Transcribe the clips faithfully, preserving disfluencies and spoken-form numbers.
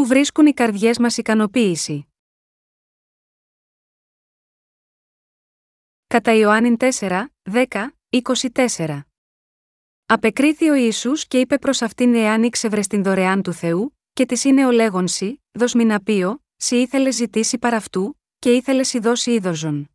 που βρίσκουν οι καρδιές μας ικανοποίηση. Κατά Ιωάννην τέσσερα, δέκα, είκοσι τέσσερα. Απεκρίθη ο Ιησούς και είπε προς αυτήν: εάν ήξευρες την δωρεάν του Θεού, και της είναι ο λέγον σοι, δος μηναπείο, σοι ήθελες ζητήσει παρά αυτού, και ήθελες σοι δώσει είδοζον.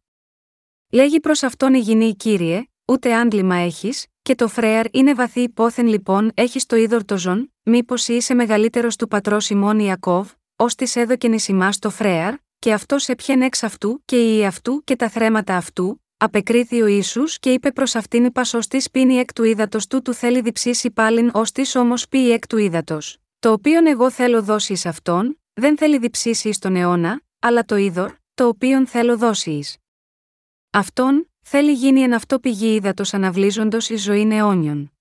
Λέγει προς αυτόν η γυνή: Κύριε, ούτε άντλημα έχεις, και το φρέαρ είναι βαθύ υπόθεν, λοιπόν έχεις το είδωρτοζον, μήπως είσαι μεγαλύτερος του πατρός ημών Ιακώβ, ως της έδωκεν εις ημάς το φρέαρ, και αυτός έπιεν εξ αυτού και η η αυτού και τα θρέματα αυτού. Απεκρίθη ο Ιησούς και είπε προς αυτήν: Πας ως της πίνει εκ του ύδατος τούτου θέλει διψήσει πάλιν, ως της όμως πίει εκ του ύδατος, το οποίον εγώ θέλω δώσει εις αυτόν, δεν θέλει διψήσει εις τον αιώνα, αλλά το είδωρ, το οποίον θέλω δώσει εις αυτόν, θέλει γίνει εν αυτό πηγή ύδατος αναβλύζοντος εις ζωήν αιώνιον.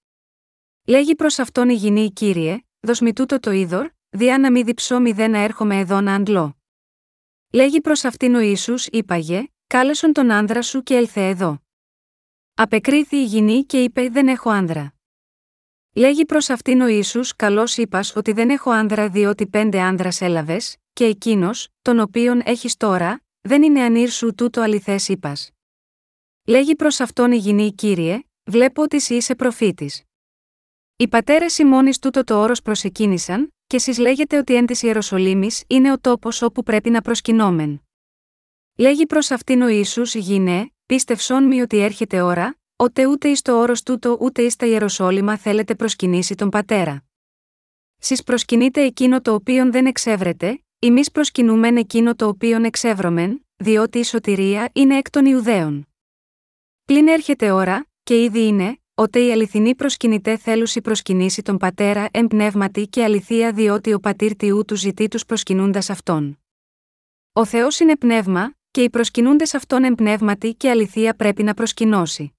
Λέγει προς αυτόν η γυνή: Κύριε, δώσ' μη τούτο το είδωρ, διά να μη διψώ μηδέ να έρχομαι εδώ να αντλώ. Λέγει προς αυτήν ο Ιησούς: Είπαγε, κάλεσον τον άνδρα σου και έλθε εδώ. Απεκρίθη η γυνή και είπε: Δεν έχω άνδρα. Λέγει προς αυτήν ο Ιησούς: Καλώς είπας ότι δεν έχω άνδρα, διότι πέντε άνδρας έλαβες, και εκείνος, τον οποίον έχεις τώρα, δεν είναι ανήρσου τούτο αληθές είπας. Λέγει προς αυτόν η γυνή: Κύριε, βλέπω ότι σοι είσαι προφήτης. Οι πατέρες ημών εις τούτο το όρος προσκύνησαν, και εσείς λέγετε ότι εν της Ιεροσολύμης είναι ο τόπος όπου πρέπει να προσκυνόμεν. Λέγει προς αυτήν ο Ιησούς: Γυναί, πίστευσόν μη ότι έρχεται ώρα, οτε ούτε εις το όρος τούτο ούτε εις τα Ιεροσόλυμα θέλετε προσκυνήσει τον πατέρα. Σεις προσκυνείτε εκείνο το οποίον δεν εξεύρετε, ημείς προσκυνούμεν εκείνο το οποίον εξεύρωμεν, διότι η σωτηρία είναι εκ των Ιουδαίων. Πλην έρχεται ώρα, και ήδη είναι, οτε οι αληθινοί προσκυνητέ θέλουσι προσκυνήσει τον πατέρα εν πνεύματι και αληθεία, διότι ο πατήρ τιού του ζητεί τους προσκυνούντας αυτόν. Ο Θεός είναι πνεύμα, και οι προσκυνούντες αυτόν εν πνεύματι και αληθεία πρέπει να προσκυνώσει.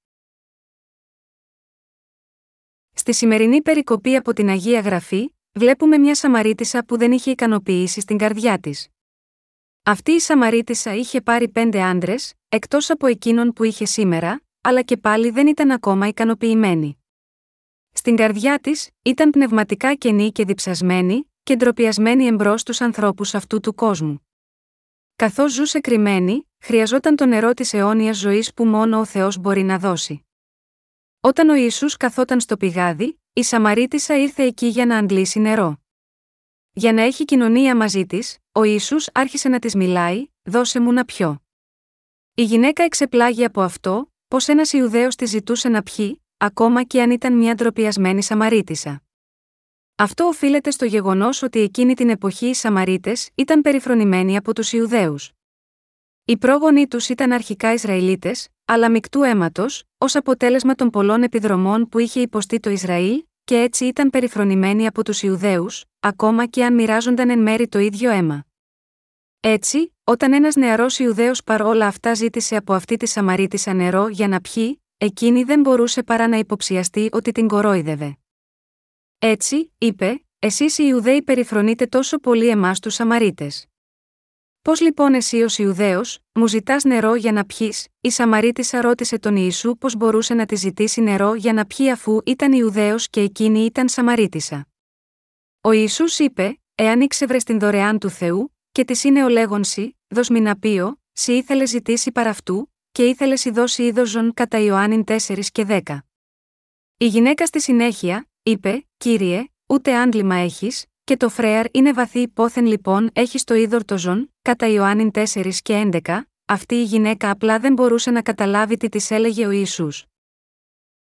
Στη σημερινή περικοπή από την Αγία Γραφή, βλέπουμε μια Σαμαρίτισσα που δεν είχε ικανοποίηση στην καρδιά της. Αυτή η Σαμαρίτισσα είχε πάρει πέντε άντρες, εκτός από εκείνον που είχε σήμερα, αλλά και πάλι δεν ήταν ακόμα ικανοποιημένη. Στην καρδιά της ήταν πνευματικά κενή και διψασμένη και ντροπιασμένη εμπρός στους ανθρώπους αυτού του κόσμου. Καθώς ζούσε κρυμμένη, χρειαζόταν το νερό της αιώνιας ζωής που μόνο ο Θεός μπορεί να δώσει. Όταν ο Ιησούς καθόταν στο πηγάδι, η Σαμαρίτισσα ήρθε εκεί για να αντλήσει νερό. Για να έχει κοινωνία μαζί της, ο Ιησούς άρχισε να της μιλάει: «Δώσε μου να πιω». Η γυναίκα εξεπλάγει από αυτό, πως ένας Ιουδαίος της ζητούσε να πιει, ακόμα και αν ήταν μια ντροπιασμένη Σαμαρίτισσα. Αυτό οφείλεται στο γεγονός ότι εκείνη την εποχή οι Σαμαρίτες ήταν περιφρονημένοι από τους Ιουδαίους. Οι πρόγονοί τους ήταν αρχικά Ισραηλίτες, αλλά μικτού αίματος, ως αποτέλεσμα των πολλών επιδρομών που είχε υποστεί το Ισραήλ, και έτσι ήταν περιφρονημένοι από τους Ιουδαίους, ακόμα και αν μοιράζονταν εν μέρη το ίδιο αίμα. Έτσι, όταν ένας νεαρός Ιουδαίος παρόλα αυτά ζήτησε από αυτή τη Σαμαρίτισσα νερό για να πιει, εκείνη δεν μπορούσε παρά να υποψιαστεί ότι την κορόιδευε. Έτσι, είπε: Εσείς οι Ιουδαίοι περιφρονείτε τόσο πολύ εμάς τους Σαμαρίτες. Πώς λοιπόν εσύ ως Ιουδαίος μου ζητάς νερό για να πιεις? Η Σαμαρίτισσα ρώτησε τον Ιησού πώς μπορούσε να τη ζητήσει νερό για να πιει αφού ήταν Ιουδαίος και εκείνη ήταν Σαμαρίτισσα. Ο Ιησούς είπε: Εάν ήξευρες την δωρεάν του Θεού, και της είναι ο λέγον σοι, δος μηναπείο, σοι ήθελες ζητήσει παρά αυτού, και ήθελες σοι δώσει είδοζον. Κατά Ιωάννην τέσσερα και δέκα. Η γυναίκα στη συνέχεια είπε: Κύριε, ούτε άντλημα έχεις, και το φρέαρ είναι βαθύ υπόθεν, λοιπόν έχεις το είδωρτοζον. Κατά Ιωάννην τέσσερα και έντεκα, αυτή η γυναίκα απλά δεν μπορούσε να καταλάβει τι της έλεγε ο Ιησούς.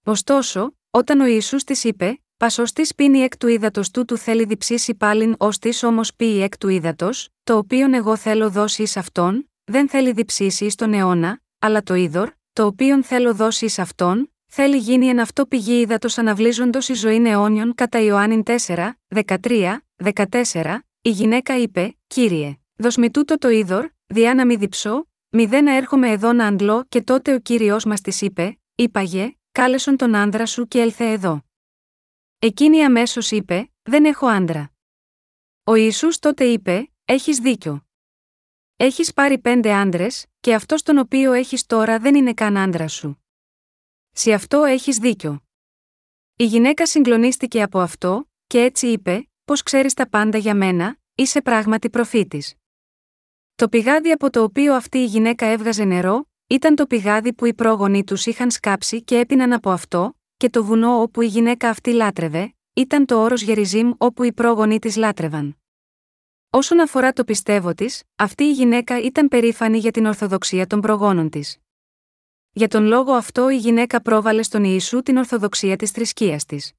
Ωστόσο, όταν ο Ιησούς της είπε: Πας ως της πίνει εκ του ύδατος τούτου θέλει διψήσει πάλιν, ως της όμως πίει εκ του ύδατος, το οποίον εγώ θέλω δώσει εις αυτόν, δεν θέλει διψήσει εις τον αιώνα, αλλά το είδωρ, το οποίον θέλω δώσει εις αυτόν, θέλει γίνει εν αυτό πηγή ύδατος αναβλύζοντος εις ζωήν αιώνιον. Κατά Ιωάννην τέσσερα, δεκατρία, δεκατέσσερα, η γυναίκα είπε: Κύριε, δώσ' μη τούτο το είδωρ, διά να μη διψώ, μηδέ να έρχομαι εδώ να αντλώ. Και τότε ο Κύριος μας της είπε: Είπαγε, κάλεσον τον άνδρα σου και έλθε εδώ. Εκείνη αμέσως είπε: Δεν έχω άντρα. Ο Ιησούς τότε είπε: Έχεις δίκιο. Έχεις πάρει πέντε άντρες, και αυτός τον οποίο έχεις τώρα δεν είναι καν άντρα σου. Σε αυτό έχεις δίκιο. Η γυναίκα συγκλονίστηκε από αυτό, και έτσι είπε: Πώς ξέρεις τα πάντα για μένα, είσαι πράγματι προφήτης. Το πηγάδι από το οποίο αυτή η γυναίκα έβγαζε νερό, ήταν το πηγάδι που οι πρόγονοί τους είχαν σκάψει και έπιναν από αυτό, και το βουνό όπου η γυναίκα αυτή λάτρευε, ήταν το όρος Γεριζήμ όπου οι πρόγονοί της λάτρευαν. Όσον αφορά το πιστεύω της, αυτή η γυναίκα ήταν περήφανη για την ορθοδοξία των προγόνων της. Για τον λόγο αυτό η γυναίκα πρόβαλε στον Ιησού την ορθοδοξία της θρησκείας της.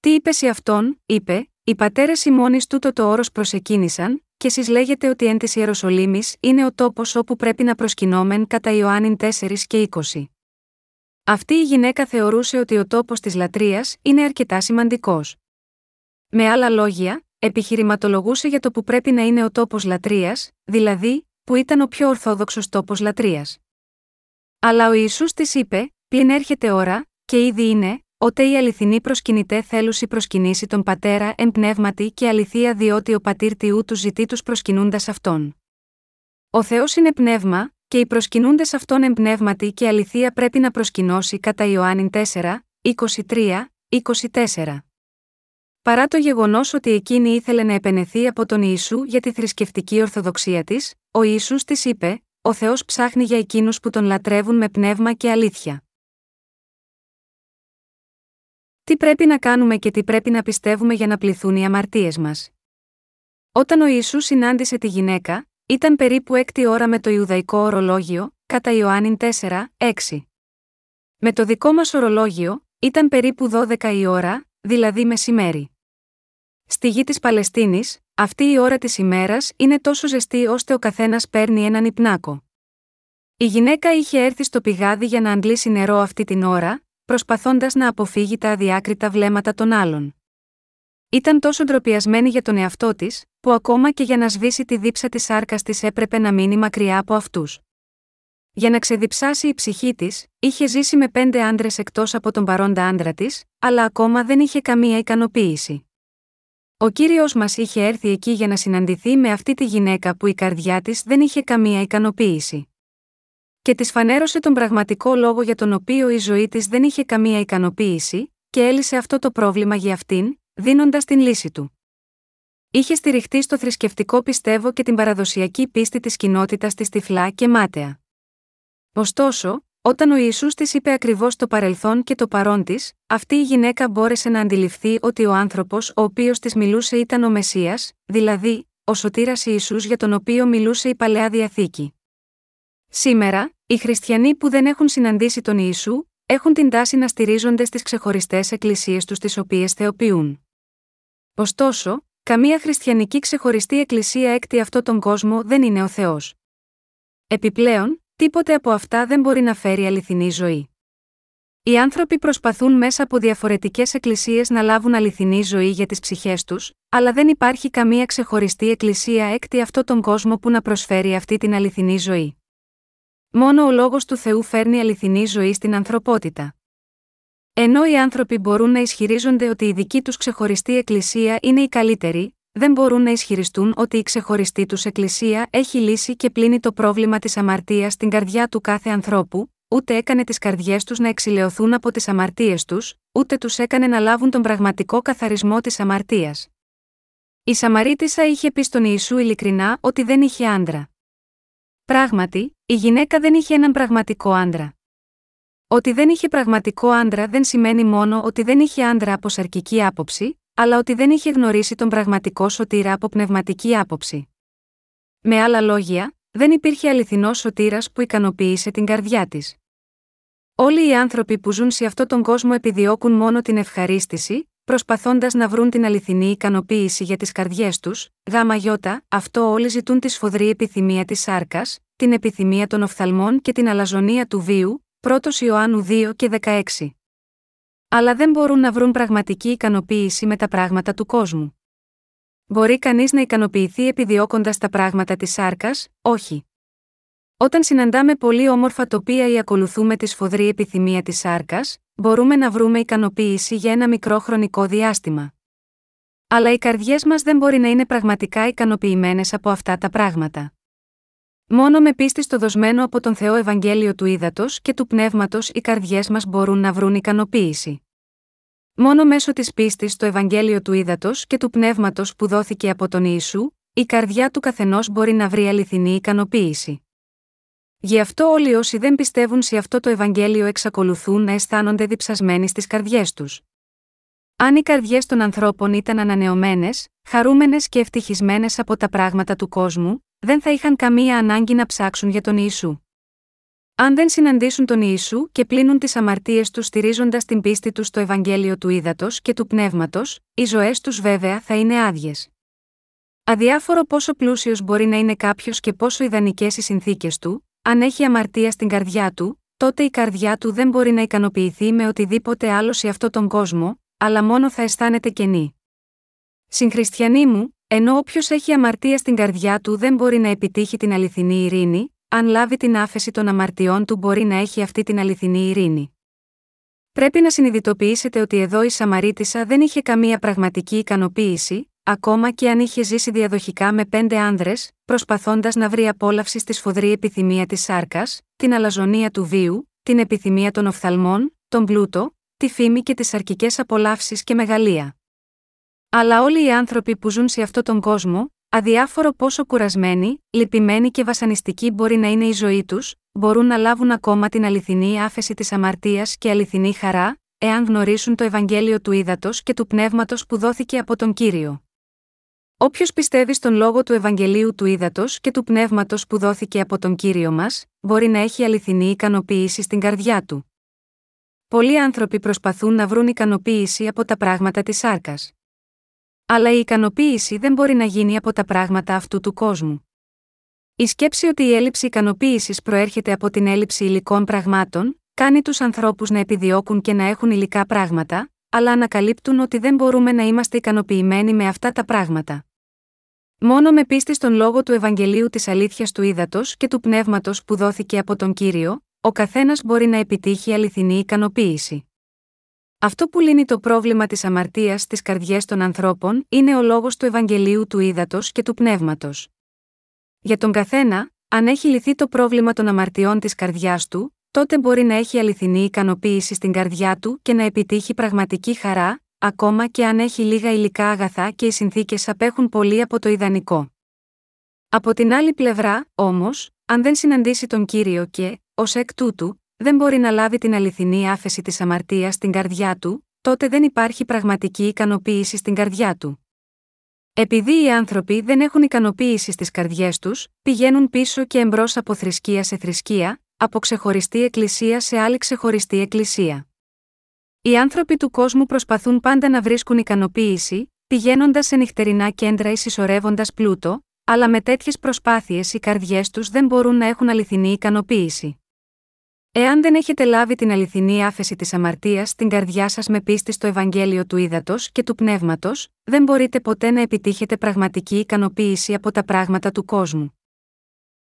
«Τι είπες σε αυτόν?» είπε, «οι πατέρες ημώνης τούτο το όρος προσεκίνησαν, και εσείς λέγεται ότι εν της Ιεροσολύμης είναι ο τόπος όπου πρέπει να προσκυνόμεν κατά Ιωάννην τέσσερα και είκοσι. Αυτή η γυναίκα θεωρούσε ότι ο τόπος της λατρείας είναι αρκετά σημαντικός. Με άλλα λόγια, επιχειρηματολογούσε για το που πρέπει να είναι ο τόπος λατρείας, δηλαδή, που ήταν ο πιο ορθόδοξος τόπος λατρείας. Αλλά ο Ιησούς της είπε, πλην έρχεται ώρα, και ήδη είναι, ότε η αληθινή προσκυνητέ θέλουσι προσκυνήσει τον Πατέρα εν πνεύματι και αληθεία, διότι ο Πατήρ Τιού τους ζητεί τους προσκυνούντας Αυτόν. Ο Θεός είναι πνεύμα, και οι προσκυνούντες Αυτόν εν πνεύματι και αληθεία πρέπει να προσκυνώσει κατά Ιωάννην τέσσερα, είκοσι τρία, είκοσι τέσσερα. Παρά το γεγονός ότι εκείνη ήθελε να επενεθεί από τον Ιησού για τη θρησκευτική ορθοδοξία της, ο Ιησούς της είπε, ο Θεός ψάχνει για εκείνους που τον λατρεύουν με πνεύμα και αλήθεια. Τι πρέπει να κάνουμε και τι πρέπει να πιστεύουμε για να πληθούν οι αμαρτίες μας? Όταν ο Ιησούς συνάντησε τη γυναίκα, ήταν περίπου έκτη ώρα με το Ιουδαϊκό ορολόγιο, κατά Ιωάννην τέσσερα, έξι. Με το δικό μας ορολόγιο, ήταν περίπου δώδεκα η ώρα, δηλαδή μεσημέρι. Στη γη της Παλαιστίνης, αυτή η ώρα της ημέρας είναι τόσο ζεστή ώστε ο καθένας παίρνει έναν υπνάκο. Η γυναίκα είχε έρθει στο πηγάδι για να αντλήσει νερό αυτή την ώρα, προσπαθώντας να αποφύγει τα αδιάκριτα βλέμματα των άλλων. Ήταν τόσο ντροπιασμένη για τον εαυτό της, που ακόμα και για να σβήσει τη δίψα της σάρκας της έπρεπε να μείνει μακριά από αυτούς. Για να ξεδιψάσει η ψυχή της, είχε ζήσει με πέντε άντρες εκτός από τον παρόντα άντρα της, αλλά ακόμα δεν είχε καμία ικανοποίηση. Ο Κύριος μας είχε έρθει εκεί για να συναντηθεί με αυτή τη γυναίκα που η καρδιά της δεν είχε καμία ικανοποίηση. Και της φανέρωσε τον πραγματικό λόγο για τον οποίο η ζωή της δεν είχε καμία ικανοποίηση, και έλυσε αυτό το πρόβλημα για αυτήν, δίνοντας την λύση του. Είχε στηριχτεί στο θρησκευτικό πιστεύω και την παραδοσιακή πίστη της κοινότητας της τυφλά και μάταια. Ωστόσο, όταν ο Ιησούς της είπε ακριβώς το παρελθόν και το παρόν της, αυτή η γυναίκα μπόρεσε να αντιληφθεί ότι ο άνθρωπος ο οποίος της μιλούσε ήταν ο Μεσσίας, δηλαδή, ο σωτήρας Ιησούς για τον οποίο μιλούσε η Παλαιά Διαθήκη. Σήμερα, οι χριστιανοί που δεν έχουν συναντήσει τον Ιησού, έχουν την τάση να στηρίζονται στις ξεχωριστές εκκλησίες τους τις οποίες θεοποιούν. Ωστόσο, καμία χριστιανική ξεχωριστή εκκλησία έκτη αυτόν τον κόσμο δεν είναι ο Θεός. Επιπλέον, τίποτε από αυτά δεν μπορεί να φέρει αληθινή ζωή. Οι άνθρωποι προσπαθούν μέσα από διαφορετικές εκκλησίες να λάβουν αληθινή ζωή για τις ψυχές τους, αλλά δεν υπάρχει καμία ξεχωριστή εκκλησία έκτη αυτόν τον κόσμο που να προσφέρει αυτή την αληθινή ζωή. Μόνο ο λόγος του Θεού φέρνει αληθινή ζωή στην ανθρωπότητα. Ενώ οι άνθρωποι μπορούν να ισχυρίζονται ότι η δική τους ξεχωριστή εκκλησία είναι η καλύτερη, δεν μπορούν να ισχυριστούν ότι η ξεχωριστή τους εκκλησία έχει λύσει και πλύνει το πρόβλημα της αμαρτίας στην καρδιά του κάθε ανθρώπου, ούτε έκανε τις καρδιές τους να εξηλαιωθούν από τις αμαρτίες τους, ούτε τους έκανε να λάβουν τον πραγματικό καθαρισμό της αμαρτίας. Η Σαμαρίτισσα είχε πει στον Ιησού ειλικρινά ότι δεν είχε άντρα. Πράγματι, η γυναίκα δεν είχε έναν πραγματικό άντρα. Ότι δεν είχε πραγματικό άντρα δεν σημαίνει μόνο ότι δεν είχε άντρα από σαρκική άποψη, αλλά ότι δεν είχε γνωρίσει τον πραγματικό σωτήρα από πνευματική άποψη. Με άλλα λόγια, δεν υπήρχε αληθινός σωτήρας που ικανοποίησε την καρδιά της. Όλοι οι άνθρωποι που ζουν σε αυτόν τον κόσμο επιδιώκουν μόνο την ευχαρίστηση, προσπαθώντας να βρουν την αληθινή ικανοποίηση για τις καρδιές τους, γαμαγιώτα, αυτό όλοι ζητούν τη σφοδρή επιθυμία της σάρκας, την επιθυμία των οφθαλμών και την αλαζονία του βίου, πρώτη Ιωάννου δύο και δεκαέξι. Αλλά δεν μπορούν να βρουν πραγματική ικανοποίηση με τα πράγματα του κόσμου. Μπορεί κανείς να ικανοποιηθεί επιδιώκοντας τα πράγματα της σάρκας? Όχι. Όταν συναντάμε πολύ όμορφα τοπία ή ακολουθούμε τη σφοδρή επιθυμία της σάρκας, μπορούμε να βρούμε ικανοποίηση για ένα μικρό χρονικό διάστημα. Αλλά οι καρδιές μας δεν μπορεί να είναι πραγματικά ικανοποιημένες από αυτά τα πράγματα. Μόνο με πίστη στο δοσμένο από τον Θεό Ευαγγέλιο του ύδατος και του πνεύματος οι καρδιές μας μπορούν να βρουν ικανοποίηση. Μόνο μέσω της πίστης στο Ευαγγέλιο του Ύδατος και του Πνεύματος που δόθηκε από τον Ιησού, η καρδιά του καθενός μπορεί να βρει αληθινή ικανοποίηση. Γι' αυτό όλοι όσοι δεν πιστεύουν σε αυτό το Ευαγγέλιο εξακολουθούν να αισθάνονται διψασμένοι στις καρδιές τους. Αν οι καρδιές των ανθρώπων ήταν ανανεωμένες, χαρούμενες και ευτυχισμένες από τα πράγματα του κόσμου, δεν θα είχαν καμία ανάγκη να ψάξουν για τον Ιησού. Αν δεν συναντήσουν τον Ιησού και πλύνουν τις αμαρτίες τους στηρίζοντας την πίστη τους στο Ευαγγέλιο του Ύδατος και του Πνεύματος, οι ζωές τους βέβαια θα είναι άδειες. Αδιάφορο πόσο πλούσιος μπορεί να είναι κάποιος και πόσο ιδανικές οι συνθήκες του, αν έχει αμαρτία στην καρδιά του, τότε η καρδιά του δεν μπορεί να ικανοποιηθεί με οτιδήποτε άλλο σε αυτόν τον κόσμο, αλλά μόνο θα αισθάνεται κενή. Συγχριστιανοί μου, ενώ όποιος έχει αμαρτία στην καρδιά του δεν μπορεί να επιτύχει την αληθινή ειρήνη, αν λάβει την άφεση των αμαρτιών του μπορεί να έχει αυτή την αληθινή ειρήνη. Πρέπει να συνειδητοποιήσετε ότι εδώ η Σαμαρίτισσα δεν είχε καμία πραγματική ικανοποίηση, ακόμα και αν είχε ζήσει διαδοχικά με πέντε άνδρες, προσπαθώντας να βρει απόλαυση στη σφοδρή επιθυμία της σάρκας, την αλαζονία του βίου, την επιθυμία των οφθαλμών, τον πλούτο, τη φήμη και τις σαρκικές απολαύσεις και μεγαλεία. Αλλά όλοι οι άνθρωποι που ζουν σε αυτόν τον κόσμο, αδιάφορο πόσο κουρασμένοι, λυπημένοι και βασανιστικοί μπορεί να είναι η ζωή τους, μπορούν να λάβουν ακόμα την αληθινή άφεση της αμαρτίας και αληθινή χαρά, εάν γνωρίσουν το Ευαγγέλιο του Ύδατος και του Πνεύματος που δόθηκε από τον Κύριο. Όποιος πιστεύει στον λόγο του Ευαγγελίου του Ύδατος και του Πνεύματος που δόθηκε από τον Κύριο μας, μπορεί να έχει αληθινή ικανοποίηση στην καρδιά του. Πολλοί άνθρωποι προσπαθούν να βρουν ικανοποίηση από τα πράγματα της σάρκας. Αλλά η ικανοποίηση δεν μπορεί να γίνει από τα πράγματα αυτού του κόσμου. Η σκέψη ότι η έλλειψη ικανοποίησης προέρχεται από την έλλειψη υλικών πραγμάτων, κάνει τους ανθρώπους να επιδιώκουν και να έχουν υλικά πράγματα, αλλά ανακαλύπτουν ότι δεν μπορούμε να είμαστε ικανοποιημένοι με αυτά τα πράγματα. Μόνο με πίστη στον λόγο του Ευαγγελίου της αλήθειας του ύδατος και του πνεύματος που δόθηκε από τον Κύριο, ο καθένας μπορεί να επιτύχει αληθινή ικανοποίηση. Αυτό που λύνει το πρόβλημα της αμαρτίας στις καρδιές των ανθρώπων είναι ο λόγος του Ευαγγελίου του ύδατος και του πνεύματος. Για τον καθένα, αν έχει λυθεί το πρόβλημα των αμαρτιών της καρδιάς του, τότε μπορεί να έχει αληθινή ικανοποίηση στην καρδιά του και να επιτύχει πραγματική χαρά, ακόμα και αν έχει λίγα υλικά αγαθά και οι συνθήκες απέχουν πολύ από το ιδανικό. Από την άλλη πλευρά, όμως, αν δεν συναντήσει τον Κύριο και, ως εκ τούτου, δεν μπορεί να λάβει την αληθινή άφεση της αμαρτίας στην καρδιά του, τότε δεν υπάρχει πραγματική ικανοποίηση στην καρδιά του. Επειδή οι άνθρωποι δεν έχουν ικανοποίηση στις καρδιές τους, πηγαίνουν πίσω και εμπρός από θρησκεία σε θρησκεία, από ξεχωριστή εκκλησία σε άλλη ξεχωριστή εκκλησία. Οι άνθρωποι του κόσμου προσπαθούν πάντα να βρίσκουν ικανοποίηση, πηγαίνοντας σε νυχτερινά κέντρα ή συσσωρεύοντας πλούτο, αλλά με τέτοιες προσπάθειες οι καρδιές τους δεν μπορούν να έχουν αληθινή ικανοποίηση. Εάν δεν έχετε λάβει την αληθινή άφεση της αμαρτίας στην καρδιά σας με πίστη στο Ευαγγέλιο του Ύδατος και του Πνεύματος, δεν μπορείτε ποτέ να επιτύχετε πραγματική ικανοποίηση από τα πράγματα του κόσμου.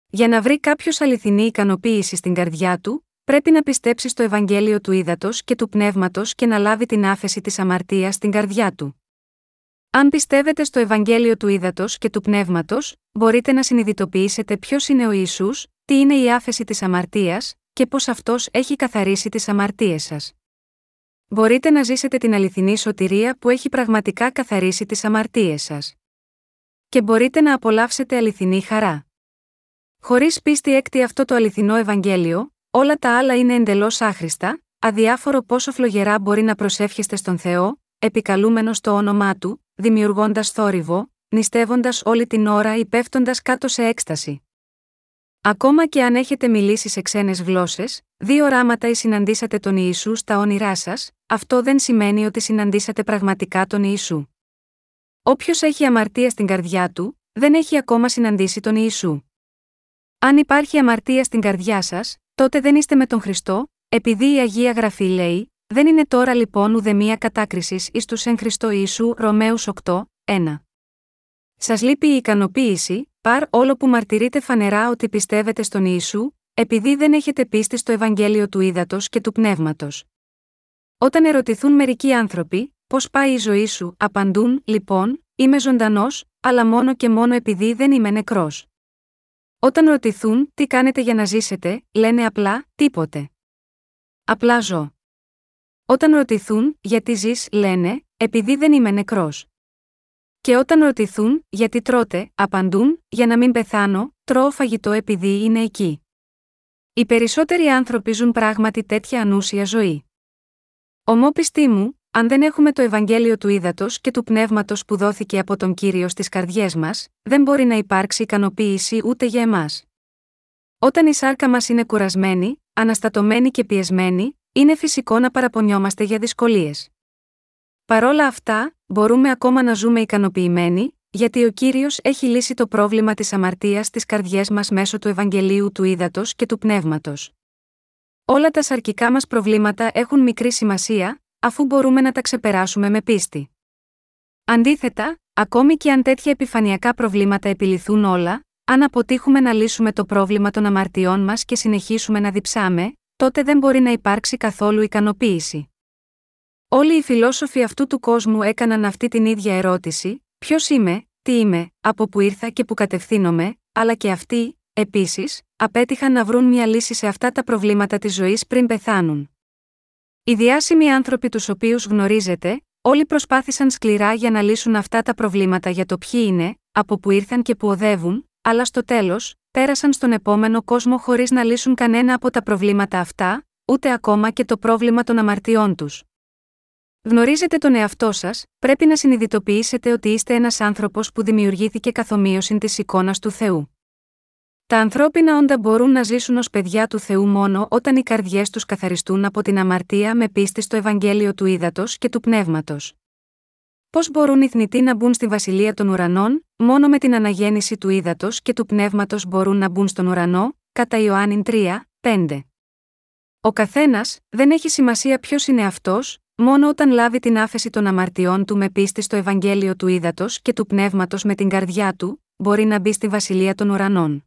Για να βρει κάποιος αληθινή ικανοποίηση στην καρδιά του, πρέπει να πιστέψει στο Ευαγγέλιο του Ύδατος και του Πνεύματος και να λάβει την άφεση της αμαρτίας στην καρδιά του. Αν πιστεύετε στο Ευαγγέλιο του Ύδατος και του Πνεύματος, μπορείτε να συνειδητοποιήσετε ποιος είναι ο Ιησούς, τι είναι η άφεση της αμαρτίας και πως αυτός έχει καθαρίσει τις αμαρτίες σας. Μπορείτε να ζήσετε την αληθινή σωτηρία που έχει πραγματικά καθαρίσει τις αμαρτίες σας. Και μπορείτε να απολαύσετε αληθινή χαρά. Χωρίς πίστη έκτη αυτό το αληθινό Ευαγγέλιο, όλα τα άλλα είναι εντελώς άχρηστα, αδιάφορο πόσο φλογερά μπορεί να προσεύχεστε στον Θεό, επικαλούμενος το όνομά Του, δημιουργώντας θόρυβο, νηστεύοντας όλη την ώρα ή πέφτοντας κάτω σε έκσταση. Ακόμα και αν έχετε μιλήσει σε ξένες γλώσσες, δύο οράματα ή συναντήσατε τον Ιησού στα όνειρά σας, αυτό δεν σημαίνει ότι συναντήσατε πραγματικά τον Ιησού. Όποιος έχει αμαρτία στην καρδιά του, δεν έχει ακόμα συναντήσει τον Ιησού. Αν υπάρχει αμαρτία στην καρδιά σας, τότε δεν είστε με τον Χριστό, επειδή η Αγία Γραφή λέει, δεν είναι τώρα λοιπόν ουδεμία κατάκρισης εις τους εν Χριστώ Ιησού Ρωμαίους οκτώ, ένα. Σας λείπει η ικανοποίηση, παρ' όλο που μαρτυρείτε φανερά ότι πιστεύετε στον Ιησού, επειδή δεν έχετε πίστη στο Ευαγγέλιο του Ύδατος και του Πνεύματος. Όταν ερωτηθούν μερικοί άνθρωποι, πώς πάει η ζωή σου, απαντούν, λοιπόν, είμαι ζωντανός, αλλά μόνο και μόνο επειδή δεν είμαι νεκρός. Όταν ρωτηθούν, τι κάνετε για να ζήσετε, λένε απλά, τίποτε. Απλά ζω. Όταν ρωτηθούν «γιατί ζεις» λένε «επειδή δεν είμαι νεκρός». Και όταν ρωτηθούν «γιατί τρώτε» απαντούν «για να μην πεθάνω, τρώω φαγητό επειδή είναι εκεί». Οι περισσότεροι άνθρωποι ζουν πράγματι τέτοια ανούσια ζωή. Ομόπιστοί μου, αν δεν έχουμε το Ευαγγέλιο του ύδατος και του Πνεύματος που δόθηκε από τον Κύριο στις καρδιές μας, δεν μπορεί να υπάρξει ικανοποίηση ούτε για εμάς. Όταν η σάρκα μας είναι κουρασμένη, αναστατωμένη και πιεσμένη, είναι φυσικό να παραπονιόμαστε για δυσκολίες. Παρόλα αυτά, μπορούμε ακόμα να ζούμε ικανοποιημένοι, γιατί ο Κύριος έχει λύσει το πρόβλημα της αμαρτίας στις καρδιές μας μέσω του Ευαγγελίου του ύδατος και του Πνεύματος. Όλα τα σαρκικά μας προβλήματα έχουν μικρή σημασία, αφού μπορούμε να τα ξεπεράσουμε με πίστη. Αντίθετα, ακόμη και αν τέτοια επιφανειακά προβλήματα επιληθούν όλα, αν αποτύχουμε να λύσουμε το πρόβλημα των αμαρτιών μας και συνεχίσουμε να διψάμε, τότε δεν μπορεί να υπάρξει καθόλου ικανοποίηση. Όλοι οι φιλόσοφοι αυτού του κόσμου έκαναν αυτή την ίδια ερώτηση: ποιος είμαι, τι είμαι, από που ήρθα και που κατευθύνομαι, αλλά και αυτοί, επίσης, απέτυχαν να βρουν μια λύση σε αυτά τα προβλήματα της ζωής πριν πεθάνουν. Οι διάσημοι άνθρωποι τους οποίους γνωρίζετε, όλοι προσπάθησαν σκληρά για να λύσουν αυτά τα προβλήματα για το ποιοι είναι, από που ήρθαν και που οδεύουν, αλλά στο τέλος, πέρασαν στον επόμενο κόσμο χωρίς να λύσουν κανένα από τα προβλήματα αυτά, ούτε ακόμα και το πρόβλημα των αμαρτιών τους. Γνωρίζετε τον εαυτό σας, πρέπει να συνειδητοποιήσετε ότι είστε ένας άνθρωπος που δημιουργήθηκε καθ' ομοίωσιν της εικόνας του Θεού. Τα ανθρώπινα όντα μπορούν να ζήσουν ως παιδιά του Θεού μόνο όταν οι καρδιές τους καθαριστούν από την αμαρτία με πίστη στο Ευαγγέλιο του ύδατος και του Πνεύματος. Πώς μπορούν οι θνητοί να μπουν στη Βασιλεία των Ουρανών? Μόνο με την αναγέννηση του ύδατος και του Πνεύματος μπορούν να μπουν στον ουρανό, κατά Ιωάννη τρία πέντε. Ο καθένας, δεν έχει σημασία ποιος είναι αυτός, μόνο όταν λάβει την άφεση των αμαρτιών του με πίστη στο Ευαγγέλιο του ύδατος και του Πνεύματος με την καρδιά του, μπορεί να μπει στη Βασιλεία των Ουρανών.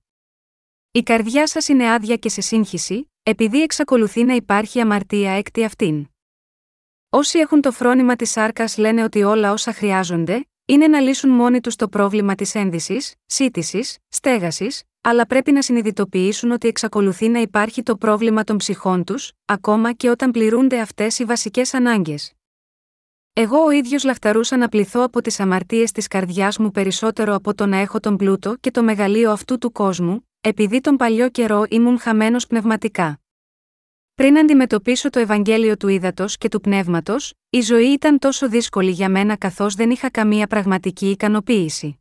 Η καρδιά σας είναι άδεια και σε σύγχυση, επειδή εξακολουθεί να υπάρχει αμαρτία έκτη αυτήν. Όσοι έχουν το φρόνημα της σάρκας λένε ότι όλα όσα χρειάζονται είναι να λύσουν μόνοι τους το πρόβλημα της ένδυσης, σύτησης, στέγασης, αλλά πρέπει να συνειδητοποιήσουν ότι εξακολουθεί να υπάρχει το πρόβλημα των ψυχών τους, ακόμα και όταν πληρούνται αυτές οι βασικές ανάγκες. Εγώ ο ίδιος λαχταρούσα να πληθώ από τις αμαρτίες της καρδιάς μου περισσότερο από το να έχω τον πλούτο και το μεγαλείο αυτού του κόσμου, επειδή τον παλιό καιρό ήμουν χαμένος πνευματικά. Πριν αντιμετωπίσω το Ευαγγέλιο του ύδατος και του Πνεύματος, η ζωή ήταν τόσο δύσκολη για μένα καθώς δεν είχα καμία πραγματική ικανοποίηση.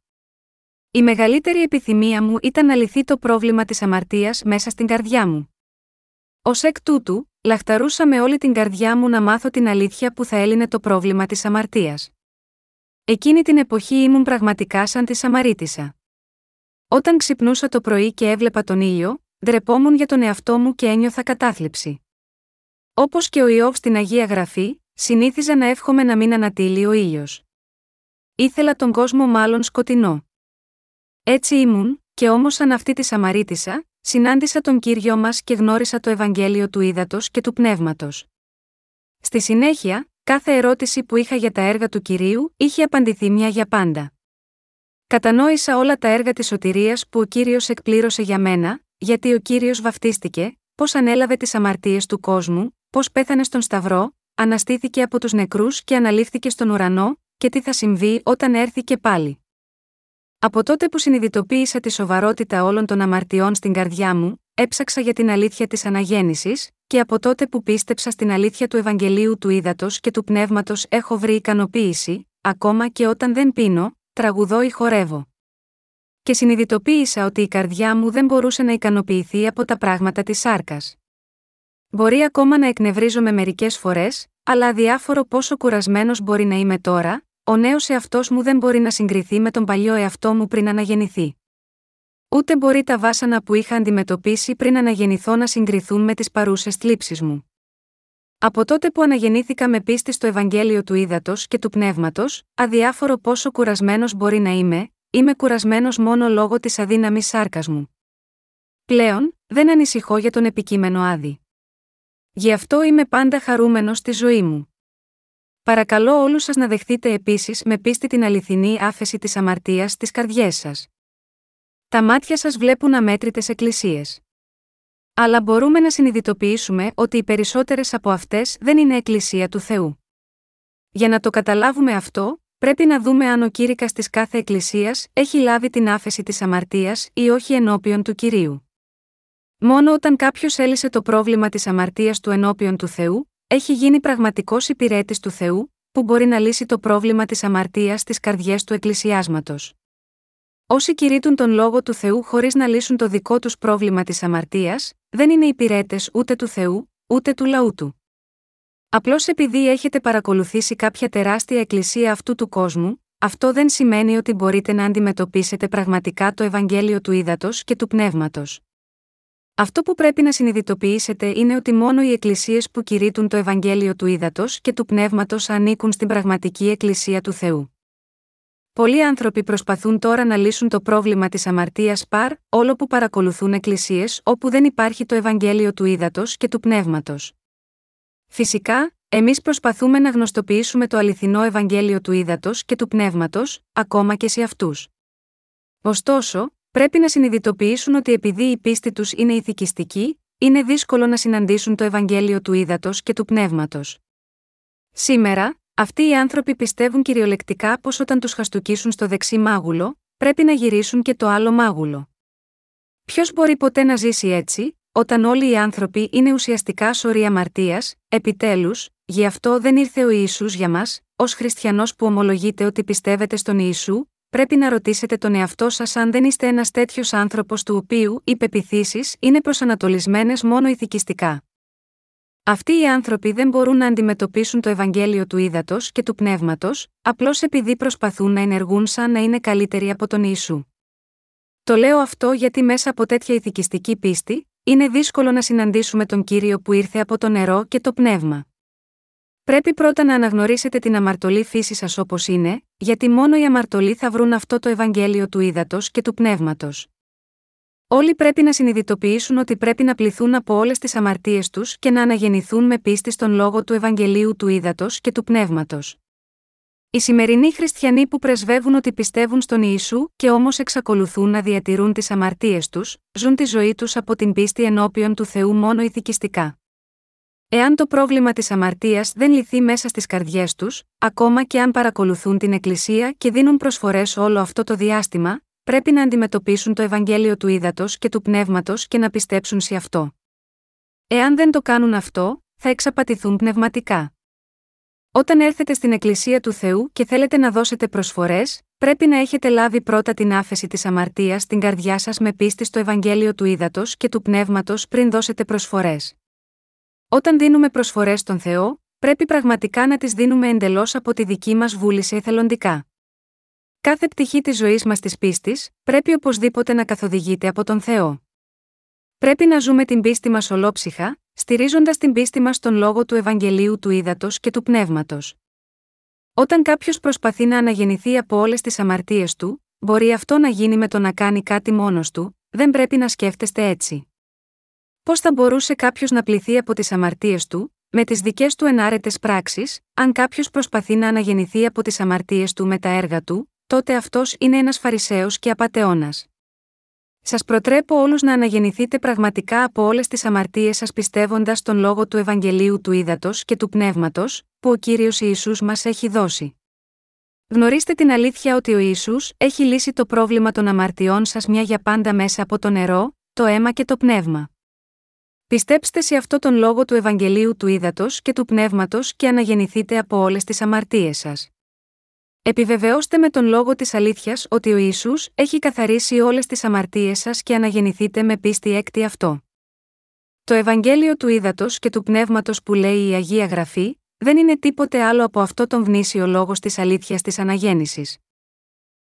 Η μεγαλύτερη επιθυμία μου ήταν να λυθεί το πρόβλημα της αμαρτίας μέσα στην καρδιά μου. Ως εκ τούτου, λαχταρούσα με όλη την καρδιά μου να μάθω την αλήθεια που θα έλυνε το πρόβλημα της αμαρτίας. Εκείνη την εποχή ήμουν πραγματικά σαν τη Σαμαρίτισσα. Όταν ξυπνούσα το πρωί και έβλεπα τον ήλιο, ντρεπόμουν για τον εαυτό μου και ένιωθα κατάθλιψη. Όπως και ο Ιωβ στην Αγία Γραφή, συνήθιζα να εύχομαι να μην ανατείλει ο ήλιος. Ήθελα τον κόσμο μάλλον σκοτεινό. Έτσι ήμουν, και όμως σαν αυτή τη Σαμαρίτισσα, συνάντησα τον Κύριο μας και γνώρισα το Ευαγγέλιο του ύδατος και του Πνεύματος. Στη συνέχεια, κάθε ερώτηση που είχα για τα έργα του Κυρίου είχε απαντηθεί μια για πάντα. Κατανόησα όλα τα έργα της σωτηρίας που ο Κύριος εκπλήρωσε για μένα, γιατί ο Κύριος βαφτίστηκε, πώς ανέλαβε τις αμαρτίες του κόσμου, πώς πέθανε στον Σταυρό, αναστήθηκε από τους νεκρούς και αναλήφθηκε στον ουρανό, και τι θα συμβεί όταν έρθει και πάλι. Από τότε που συνειδητοποίησα τη σοβαρότητα όλων των αμαρτιών στην καρδιά μου, έψαξα για την αλήθεια της αναγέννησης, και από τότε που πίστεψα στην αλήθεια του Ευαγγελίου του ύδατος και του Πνεύματος έχω βρει ικανοποίηση, ακόμα και όταν δεν πίνω, τραγουδώ ή χορεύω. Και συνειδητοποίησα ότι η καρδιά μου δεν μπορούσε να ικανοποιηθεί από τα πράγματα της σάρκας. Μπορεί ακόμα να εκνευρίζομαι μερικές φορές, αλλά αδιάφορο πόσο κουρασμένος μπορεί να είμαι τώρα, ο νέος εαυτός μου δεν μπορεί να συγκριθεί με τον παλιό εαυτό μου πριν αναγεννηθεί. Ούτε μπορεί τα βάσανα που είχα αντιμετωπίσει πριν αναγεννηθώ να συγκριθούν με τις παρούσες θλίψεις μου. Από τότε που αναγεννήθηκα με πίστη στο Ευαγγέλιο του ύδατος και του Πνεύματος, αδιάφορο πόσο κουρασμένος μπορεί να είμαι. Είμαι κουρασμένος μόνο λόγω της αδύναμης σάρκας μου. Πλέον, δεν ανησυχώ για τον επικείμενο άδη. Γι' αυτό είμαι πάντα χαρούμενος στη ζωή μου. Παρακαλώ όλους σας να δεχτείτε επίσης με πίστη την αληθινή άφεση της αμαρτίας στις καρδιές σας. Τα μάτια σας βλέπουν αμέτρητες εκκλησίες. αλλά μπορούμε να συνειδητοποιήσουμε ότι οι περισσότερες από αυτές δεν είναι Εκκλησία του Θεού. Για να το καταλάβουμε αυτό, πρέπει να δούμε αν ο κήρυκας της κάθε Εκκλησίας έχει λάβει την άφεση της αμαρτίας ή όχι ενώπιον του Κυρίου. Μόνο όταν κάποιος έλυσε το πρόβλημα της αμαρτίας του ενώπιον του Θεού, έχει γίνει πραγματικός υπηρέτης του Θεού, που μπορεί να λύσει το πρόβλημα της αμαρτίας στις καρδιές του εκκλησιάσματος. Όσοι κηρύττουν τον Λόγο του Θεού χωρίς να λύσουν το δικό τους πρόβλημα της αμαρτίας, δεν είναι υπηρέτες ούτε του Θεού, ούτε του λαού του. Απλώς επειδή έχετε παρακολουθήσει κάποια τεράστια εκκλησία αυτού του κόσμου, αυτό δεν σημαίνει ότι μπορείτε να αντιμετωπίσετε πραγματικά το Ευαγγέλιο του Ύδατος και του Πνεύματος. Αυτό που πρέπει να συνειδητοποιήσετε είναι ότι μόνο οι εκκλησίες που κηρύττουν το Ευαγγέλιο του Ύδατος και του Πνεύματος ανήκουν στην πραγματική Εκκλησία του Θεού. Πολλοί άνθρωποι προσπαθούν τώρα να λύσουν το πρόβλημα της αμαρτίας παρ' όλο που παρακολουθούν εκκλησίες όπου δεν υπάρχει το Ευαγγέλιο του Ύδατος και του Πνεύματος. Φυσικά, εμείς προσπαθούμε να γνωστοποιήσουμε το αληθινό Ευαγγέλιο του Ύδατος και του Πνεύματος, ακόμα και σε αυτούς. Ωστόσο, πρέπει να συνειδητοποιήσουν ότι επειδή η πίστη τους είναι ηθικιστική, είναι δύσκολο να συναντήσουν το Ευαγγέλιο του Ύδατος και του Πνεύματος. Σήμερα, αυτοί οι άνθρωποι πιστεύουν κυριολεκτικά πως όταν τους χαστουκίσουν στο δεξί μάγουλο, πρέπει να γυρίσουν και το άλλο μάγουλο. Ποιος μπορεί ποτέ να ζήσει έτσι, όταν όλοι οι άνθρωποι είναι ουσιαστικά σωροί αμαρτίας? Επιτέλους, γι' αυτό δεν ήρθε ο Ιησούς για μας. Ως χριστιανός που ομολογείτε ότι πιστεύετε στον Ιησού, πρέπει να ρωτήσετε τον εαυτό σας αν δεν είστε ένας τέτοιος άνθρωπος του οποίου οι πεποιθήσεις είναι προσανατολισμένες μόνο ηθικιστικά. Αυτοί οι άνθρωποι δεν μπορούν να αντιμετωπίσουν το Ευαγγέλιο του Ύδατος και του Πνεύματος, απλώς επειδή προσπαθούν να ενεργούν σαν να είναι καλύτεροι από τον Ιησού. Το λέω αυτό γιατί μέσα από τέτοια ηθικιστική πίστη, είναι δύσκολο να συναντήσουμε τον Κύριο που ήρθε από το νερό και το πνεύμα. Πρέπει πρώτα να αναγνωρίσετε την αμαρτωλή φύση σας όπως είναι, γιατί μόνο οι αμαρτωλοί θα βρουν αυτό το Ευαγγέλιο του Ύδατος και του Πνεύματος. Όλοι πρέπει να συνειδητοποιήσουν ότι πρέπει να πληθούν από όλες τις αμαρτίες τους και να αναγεννηθούν με πίστη στον λόγο του Ευαγγελίου του Ύδατος και του Πνεύματος. Οι σημερινοί χριστιανοί που πρεσβεύουν ότι πιστεύουν στον Ιησού και όμως εξακολουθούν να διατηρούν τις αμαρτίες τους, ζουν τη ζωή τους από την πίστη ενώπιον του Θεού μόνο ηθικιστικά. Εάν το πρόβλημα της αμαρτίας δεν λυθεί μέσα στις καρδιές τους, ακόμα και αν παρακολουθούν την Εκκλησία και δίνουν προσφορές όλο αυτό το διάστημα, πρέπει να αντιμετωπίσουν το Ευαγγέλιο του Ύδατος και του Πνεύματος και να πιστέψουν σε αυτό. Εάν δεν το κάνουν αυτό, θα εξαπατηθούν πνευματικά. Όταν έρθετε στην Εκκλησία του Θεού και θέλετε να δώσετε προσφορές, πρέπει να έχετε λάβει πρώτα την άφεση της αμαρτίας στην καρδιά σας με πίστη στο Ευαγγέλιο του Ύδατος και του Πνεύματος πριν δώσετε προσφορές. Όταν δίνουμε προσφορές στον Θεό, πρέπει πραγματικά να τις δίνουμε εντελώς από τη δική μας βούληση εθελοντικά. Κάθε πτυχή της ζωής μας της πίστης, πρέπει οπωσδήποτε να καθοδηγείται από τον Θεό. Πρέπει να ζούμε την πίστη μας ολόψυχα, στηρίζοντας την πίστη μας στον λόγο του Ευαγγελίου του Ύδατος και του Πνεύματος. Όταν κάποιος προσπαθεί να αναγεννηθεί από όλες τις αμαρτίες του, μπορεί αυτό να γίνει με το να κάνει κάτι μόνος του, δεν πρέπει να σκέφτεστε έτσι. Πώς θα μπορούσε κάποιος να πληθεί από τις αμαρτίες του, με τις δικές του ενάρετες πράξεις? Αν κάποιος προσπαθεί να αναγεννηθεί από τις αμαρτίες του με τα έργα του, τότε αυτός είναι ένας Φαρισαίος και απατεώνας. Σας προτρέπω όλους να αναγεννηθείτε πραγματικά από όλες τις αμαρτίες σας πιστεύοντας τον λόγο του Ευαγγελίου του Ύδατος και του Πνεύματος, που ο Κύριος Ιησούς μας έχει δώσει. Γνωρίστε την αλήθεια ότι ο Ιησούς έχει λύσει το πρόβλημα των αμαρτιών σας μια για πάντα μέσα από το νερό, το αίμα και το πνεύμα. Πιστέψτε σε αυτό τον λόγο του Ευαγγελίου του Ύδατος και του Πνεύματος και αναγεννηθείτε από όλες τις αμαρτίες σας. Επιβεβαιώστε με τον λόγο της αλήθειας ότι ο Ιησούς έχει καθαρίσει όλες τις αμαρτίες σας και αναγεννηθείτε με πίστη έκτη αυτό. Το Ευαγγέλιο του Ύδατος και του Πνεύματος που λέει η Αγία Γραφή, δεν είναι τίποτε άλλο από αυτό τον γνήσιο λόγος της αλήθειας της αναγέννησης.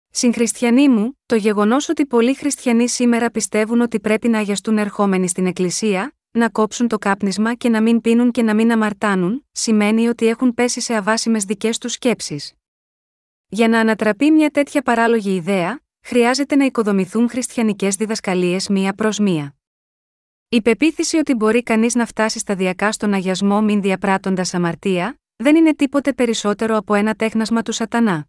Συγχριστιανοί μου, το γεγονός ότι πολλοί χριστιανοί σήμερα πιστεύουν ότι πρέπει να αγιαστούν ερχόμενοι στην Εκκλησία, να κόψουν το κάπνισμα και να μην πίνουν και να μην αμαρτάνουν, σημαίνει ότι έχουν πέσει σε αβάσιμες δικές τους σκέψεις. Για να ανατραπεί μια τέτοια παράλογη ιδέα, χρειάζεται να οικοδομηθούν χριστιανικές διδασκαλίες μία προς μία. Η πεποίθηση ότι μπορεί κανείς να φτάσει σταδιακά στον αγιασμό μην διαπράττοντας αμαρτία, δεν είναι τίποτε περισσότερο από ένα τέχνασμα του Σατανά.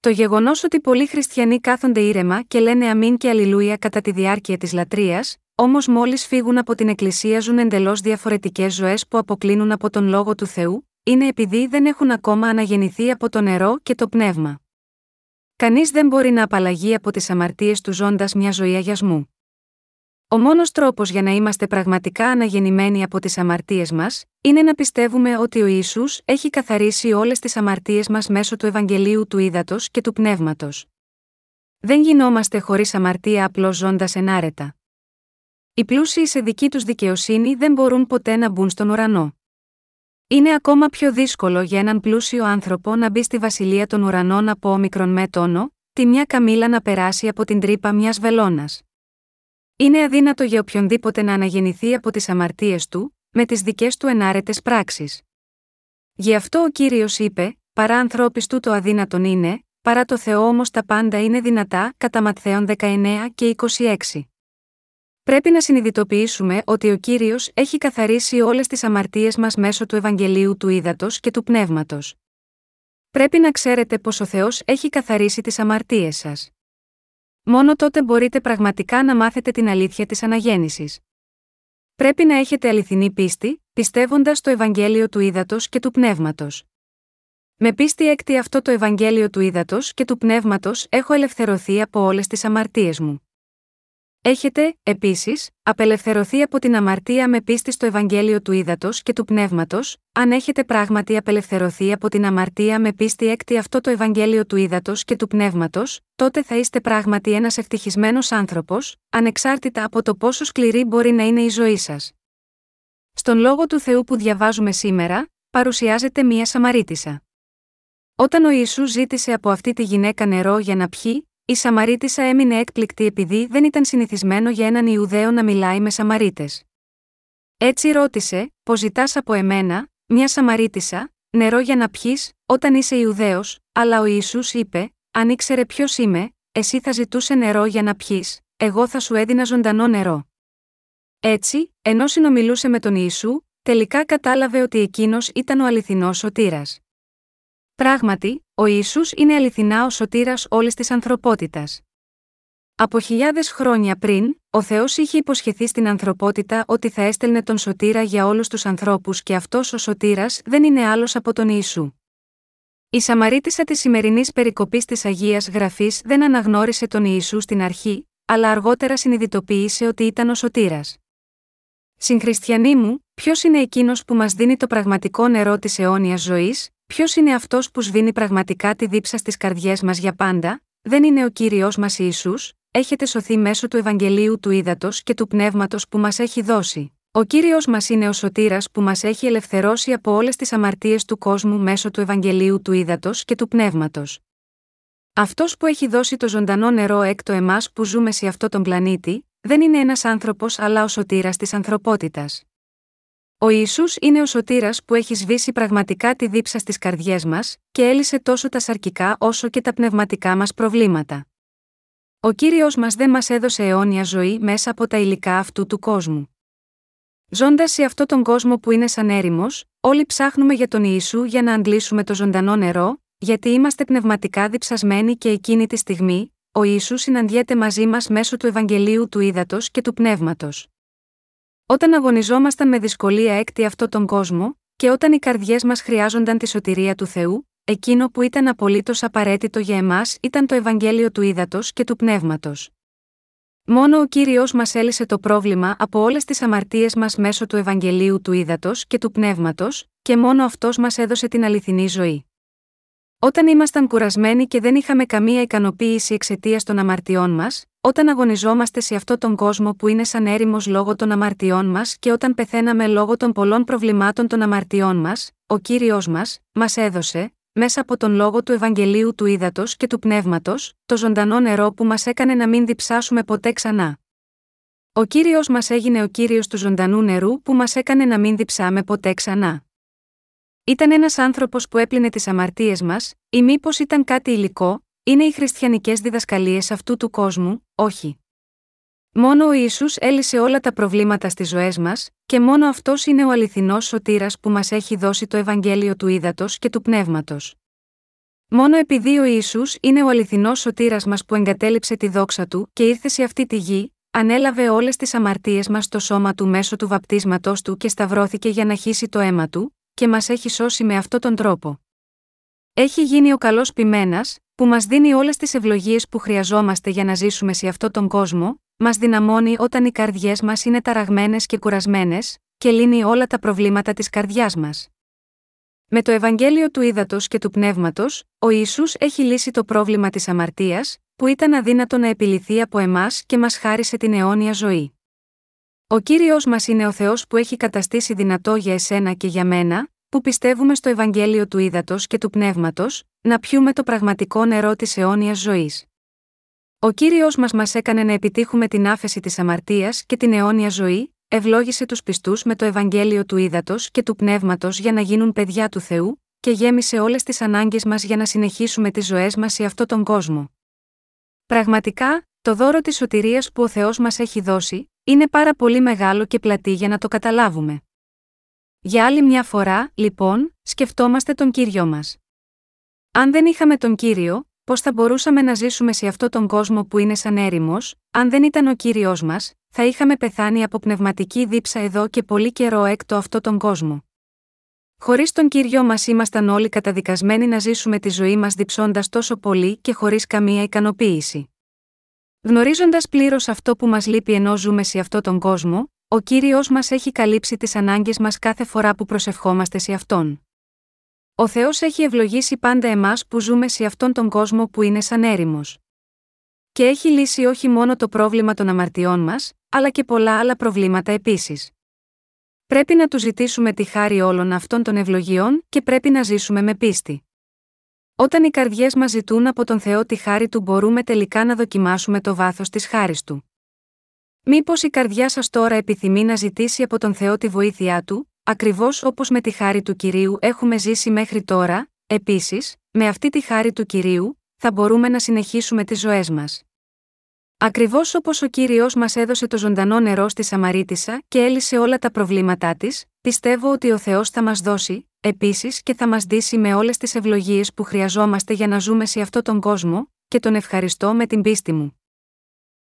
Το γεγονός ότι πολλοί χριστιανοί κάθονται ήρεμα και λένε αμήν και αλληλούια κατά τη διάρκεια της λατρείας, Όμως μόλις φύγουν από την Εκκλησία ζουν εντελώς διαφορετικές ζωές που αποκλίνουν από τον Λόγο του Θεού, είναι επειδή δεν έχουν ακόμα αναγεννηθεί από το νερό και το πνεύμα. Κανείς δεν μπορεί να απαλλαγεί από τις αμαρτίες του ζώντας μια ζωή αγιασμού. Ο μόνος τρόπος για να είμαστε πραγματικά αναγεννημένοι από τις αμαρτίες μας, είναι να πιστεύουμε ότι ο Ιησούς έχει καθαρίσει όλες τις αμαρτίες μας μέσω του Ευαγγελίου του Ύδατος και του Πνεύματος. Δεν γινόμαστε χωρίς αμαρτία απλώς ζώντας ενάρετα. Οι πλούσιοι σε δική τους δικαιοσύνη δεν μπορούν ποτέ να μπουν στον ουρανό. Είναι ακόμα πιο δύσκολο για έναν πλούσιο άνθρωπο να μπει στη βασιλεία των ουρανών από όμικρον με τόνο, τη μια καμήλα να περάσει από την τρύπα μιας βελόνας. Είναι αδύνατο για οποιονδήποτε να αναγεννηθεί από τις αμαρτίες του, με τις δικές του ενάρετες πράξεις. Γι' αυτό ο Κύριος είπε, παρά ανθρώπις τούτο αδύνατον είναι, παρά το Θεό όμως τα πάντα είναι δυνατά, κατά Ματθαίον δεκαεννέα και είκοσι έξι. Πρέπει να συνειδητοποιήσουμε ότι ο Κύριος έχει καθαρίσει όλες τις αμαρτίες μας μέσω του Ευαγγελίου του Ύδατος και του Πνεύματος. Πρέπει να ξέρετε πως ο Θεός έχει καθαρίσει τις αμαρτίες σας. Μόνο τότε μπορείτε πραγματικά να μάθετε την αλήθεια της αναγέννησης. Πρέπει να έχετε αληθινή πίστη, πιστεύοντας το Ευαγγέλιο του Ύδατος και του Πνεύματος. Με πίστη έκτη αυτό το Ευαγγέλιο του Ύδατος και του Πνεύματος έχω ελευθερωθεί από όλες τις αμαρτίες μου. Έχετε, επίσης, απελευθερωθεί από την αμαρτία με πίστη στο Ευαγγέλιο του Ύδατος και του Πνεύματος, αν έχετε πράγματι απελευθερωθεί από την αμαρτία με πίστη έκτη αυτό το Ευαγγέλιο του Ύδατος και του Πνεύματος, τότε θα είστε πράγματι ένας ευτυχισμένος άνθρωπος, ανεξάρτητα από το πόσο σκληρή μπορεί να είναι η ζωή σας. Στον Λόγο του Θεού που διαβάζουμε σήμερα, παρουσιάζεται μία Σαμαρίτισσα. Όταν ο Ιησούς ζήτησε από αυτή τη γυναίκα νερό για να πιει, η Σαμαρίτισσα έμεινε έκπληκτη επειδή δεν ήταν συνηθισμένο για έναν Ιουδαίο να μιλάει με Σαμαρίτες. Έτσι ρώτησε, πως ζητάς από εμένα, μια Σαμαρίτισσα, νερό για να πιεις, όταν είσαι Ιουδαίος, αλλά ο Ιησούς είπε, αν ήξερε ποιος είμαι, εσύ θα ζητούσε νερό για να πιεις, εγώ θα σου έδινα ζωντανό νερό. Έτσι, ενώ συνομιλούσε με τον Ιησού, τελικά κατάλαβε ότι εκείνος ήταν ο αληθινός σωτήρας. Πράγματι, ο Ιησούς είναι αληθινά ο σωτήρας όλης της ανθρωπότητας. Από χιλιάδες χρόνια πριν, ο Θεός είχε υποσχεθεί στην ανθρωπότητα ότι θα έστελνε τον σωτήρα για όλους τους ανθρώπους και αυτός ο σωτήρας δεν είναι άλλος από τον Ιησού. Η Σαμαρίτισσα της σημερινής περικοπής της Αγίας Γραφής δεν αναγνώρισε τον Ιησού στην αρχή, αλλά αργότερα συνειδητοποίησε ότι ήταν ο σωτήρας. Συγχριστιανοί μου, ποιος είναι εκείνος που μας δίνει το πραγματικό νερό της αιώνιας ζωής? Ποιος είναι αυτός που σβήνει πραγματικά τη δίψα στις καρδιές μας για πάντα? Δεν είναι ο Κύριος μας Ιησούς, έχετε σωθεί μέσω του Ευαγγελίου του Ύδατος και του Πνεύματος που μας έχει δώσει. Ο Κύριος μας είναι ο σωτήρας που μας έχει ελευθερώσει από όλες τις αμαρτίες του κόσμου μέσω του Ευαγγελίου του Ύδατος και του Πνεύματος. Αυτός που έχει δώσει το ζωντανό νερό έκτο εμάς που ζούμε σε αυτόν τον πλανήτη, δεν είναι ένας άνθρωπος αλλά ο σωτήρας της ανθρωπότητας. Ο Ιησούς είναι ο σωτήρας που έχει σβήσει πραγματικά τη δίψα στις καρδιές μας και έλυσε τόσο τα σαρκικά όσο και τα πνευματικά μας προβλήματα. Ο Κύριος μας δεν μας έδωσε αιώνια ζωή μέσα από τα υλικά αυτού του κόσμου. Ζώντας σε αυτόν τον κόσμο που είναι σαν έρημος, όλοι ψάχνουμε για τον Ιησού για να αντλήσουμε το ζωντανό νερό, γιατί είμαστε πνευματικά διψασμένοι και εκείνη τη στιγμή, ο Ιησούς συναντιέται μαζί μας μέσω του Ευαγγελίου του Ύδατος και του Πνεύματος. Όταν αγωνιζόμασταν με δυσκολία έκτη αυτόν τον κόσμο, και όταν οι καρδιές μας χρειάζονταν τη σωτηρία του Θεού, εκείνο που ήταν απολύτως απαραίτητο για εμάς ήταν το Ευαγγέλιο του Ύδατος και του Πνεύματος. Μόνο ο Κύριος μας έλυσε το πρόβλημα από όλες τις αμαρτίες μας μέσω του Ευαγγελίου του Ύδατος και του Πνεύματος, και μόνο αυτός μας έδωσε την αληθινή ζωή. Όταν ήμασταν κουρασμένοι και δεν είχαμε καμία ικανοποίηση εξαιτίας των αμαρτιών μας, όταν αγωνιζόμαστε σε αυτόν τον κόσμο που είναι σαν έρημος λόγω των αμαρτιών μας και όταν πεθαίναμε λόγω των πολλών προβλημάτων των αμαρτιών μας, ο Κύριος μας, μας έδωσε, μέσα από τον λόγο του Ευαγγελίου του Ύδατος και του Πνεύματος, το ζωντανό νερό που μας έκανε να μην διψάσουμε ποτέ ξανά. Ο Κύριος μας έγινε ο Κύριος του ζωντανού νερού που μας έκανε να μην διψάμε ποτέ ξανά. Ήταν ένας άνθρωπος που έπλυνε τις αμαρτίες μας, ή μήπως ήταν κάτι υλικό? Είναι οι χριστιανικές διδασκαλίες αυτού του κόσμου? Όχι. Μόνο ο Ιησούς έλυσε όλα τα προβλήματα στις ζωές μας, και μόνο αυτός είναι ο αληθινός σωτήρας που μας έχει δώσει το Ευαγγέλιο του Ύδατος και του Πνεύματος. Μόνο επειδή ο Ιησούς είναι ο αληθινός σωτήρας μας που εγκατέλειψε τη δόξα του και ήρθε σε αυτή τη γη, Ανέλαβε όλες τις αμαρτίες μας στο σώμα του μέσω του βαπτίσματός του και σταυρώθηκε για να χύσει το αίμα του, και μας έχει σώσει με αυτόν τον τρόπο. Έχει γίνει ο καλός ποιμένας, που μας δίνει όλες τις ευλογίες που χρειαζόμαστε για να ζήσουμε σε αυτόν τον κόσμο, μας δυναμώνει όταν οι καρδιές μας είναι ταραγμένες και κουρασμένες, και λύνει όλα τα προβλήματα της καρδιάς μας. Με το Ευαγγέλιο του Ήδατος και του Πνεύματος, ο Ιησούς έχει λύσει το πρόβλημα της αμαρτίας, που ήταν αδύνατο να επιλυθεί από εμάς και μας χάρισε την αιώνια ζωή. Ο Κύριος μας είναι ο Θεός που έχει καταστήσει δυνατό για εσένα και για μένα, που πιστεύουμε στο Ευαγγέλιο του Ήδατος και του Πνεύματος, να πιούμε το πραγματικό νερό της αιώνιας ζωής. Ο Κύριος μας μας έκανε να επιτύχουμε την άφεση της αμαρτίας και την αιώνια ζωή, ευλόγησε τους πιστούς με το Ευαγγέλιο του Ήδατος και του Πνεύματος για να γίνουν παιδιά του Θεού, και γέμισε όλες τις ανάγκες μας για να συνεχίσουμε τις ζωές μας σε αυτόν τον κόσμο. Πραγματικά, το δώρο της σωτηρίας που ο Θεός μας έχει δώσει, είναι πάρα πολύ μεγάλο και πλατή για να το καταλάβουμε. Για άλλη μια φορά, λοιπόν, σκεφτόμαστε τον Κύριο μας. Αν δεν είχαμε τον Κύριο, πώς θα μπορούσαμε να ζήσουμε σε αυτόν τον κόσμο που είναι σαν έρημος? Αν δεν ήταν ο Κύριος μας, θα είχαμε πεθάνει από πνευματική δίψα εδώ και πολύ καιρό έκτο αυτόν τον κόσμο. Χωρίς τον Κύριο μας ήμασταν όλοι καταδικασμένοι να ζήσουμε τη ζωή μας διψώντας τόσο πολύ και χωρίς καμία ικανοποίηση. Γνωρίζοντας πλήρως αυτό που μας λείπει ενώ ζούμε σε αυτόν τον κόσμο, ο Κύριος μας έχει καλύψει τις ανάγκες μας κάθε φορά που προσευχόμαστε σε Αυτόν. Ο Θεός έχει ευλογήσει πάντα εμάς που ζούμε σε αυτόν τον κόσμο που είναι σαν έρημος. Και έχει λύσει όχι μόνο το πρόβλημα των αμαρτιών μας, αλλά και πολλά άλλα προβλήματα επίσης. Πρέπει να του ζητήσουμε τη χάρη όλων αυτών των ευλογιών και πρέπει να ζήσουμε με πίστη. Όταν οι καρδιές μας ζητούν από τον Θεό τη χάρη του, μπορούμε τελικά να δοκιμάσουμε το βάθος της χάρης του. Μήπως η καρδιά σας τώρα επιθυμεί να ζητήσει από τον Θεό τη βοήθειά του, ακριβώς όπως με τη χάρη του Κυρίου έχουμε ζήσει μέχρι τώρα? Επίσης, με αυτή τη χάρη του Κυρίου, θα μπορούμε να συνεχίσουμε τις ζωές μας. Ακριβώς όπως ο Κύριος μας έδωσε το ζωντανό νερό στη Σαμαρίτισσα και έλυσε όλα τα προβλήματά της, πιστεύω ότι ο Θεός θα μας δώσει, επίσης, και θα μας ντύσει με όλες τις ευλογίες που χρειαζόμαστε για να ζούμε σε αυτόν τον κόσμο, και τον ευχαριστώ με την πίστη μου.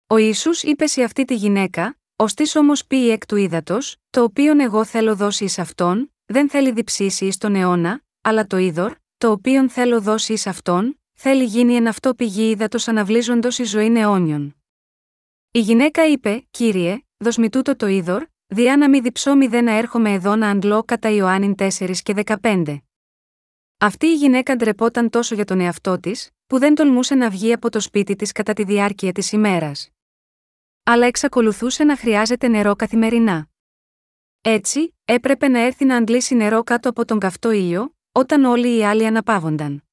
Ο Ιησούς είπε σε αυτή τη γυναίκα: «Οστής όμως ποιη εκ του ύδατος, το οποίον εγώ θέλω δώσει εις αυτόν, δεν θέλει διψήσει εις τον αιώνα, αλλά το είδωρ, το οποίον θέλω δώσει εις αυτόν, θέλει γίνει εν αυτό πηγή ύδατος αναβλύζοντος εις ζωήν αιώνιον». Η γυναίκα είπε: «Κύριε, δώσ' μη τούτο το είδωρ, διά να μη διψώ μηδέ να έρχομαι εδώ να αντλώ», κατά Ιωάννην τέσσερα και δεκαπέντε. Αυτή η γυναίκα ντρεπόταν τόσο για τον εαυτό της, που δεν τολμούσε να βγει από το σπίτι της κατά τη διάρκεια της ημέρας. Αλλά εξακολουθούσε να χρειάζεται νερό καθημερινά. Έτσι, έπρεπε να έρθει να αντλήσει νερό κάτω από τον καυτό ήλιο, όταν όλοι οι άλλοι αναπαύονταν.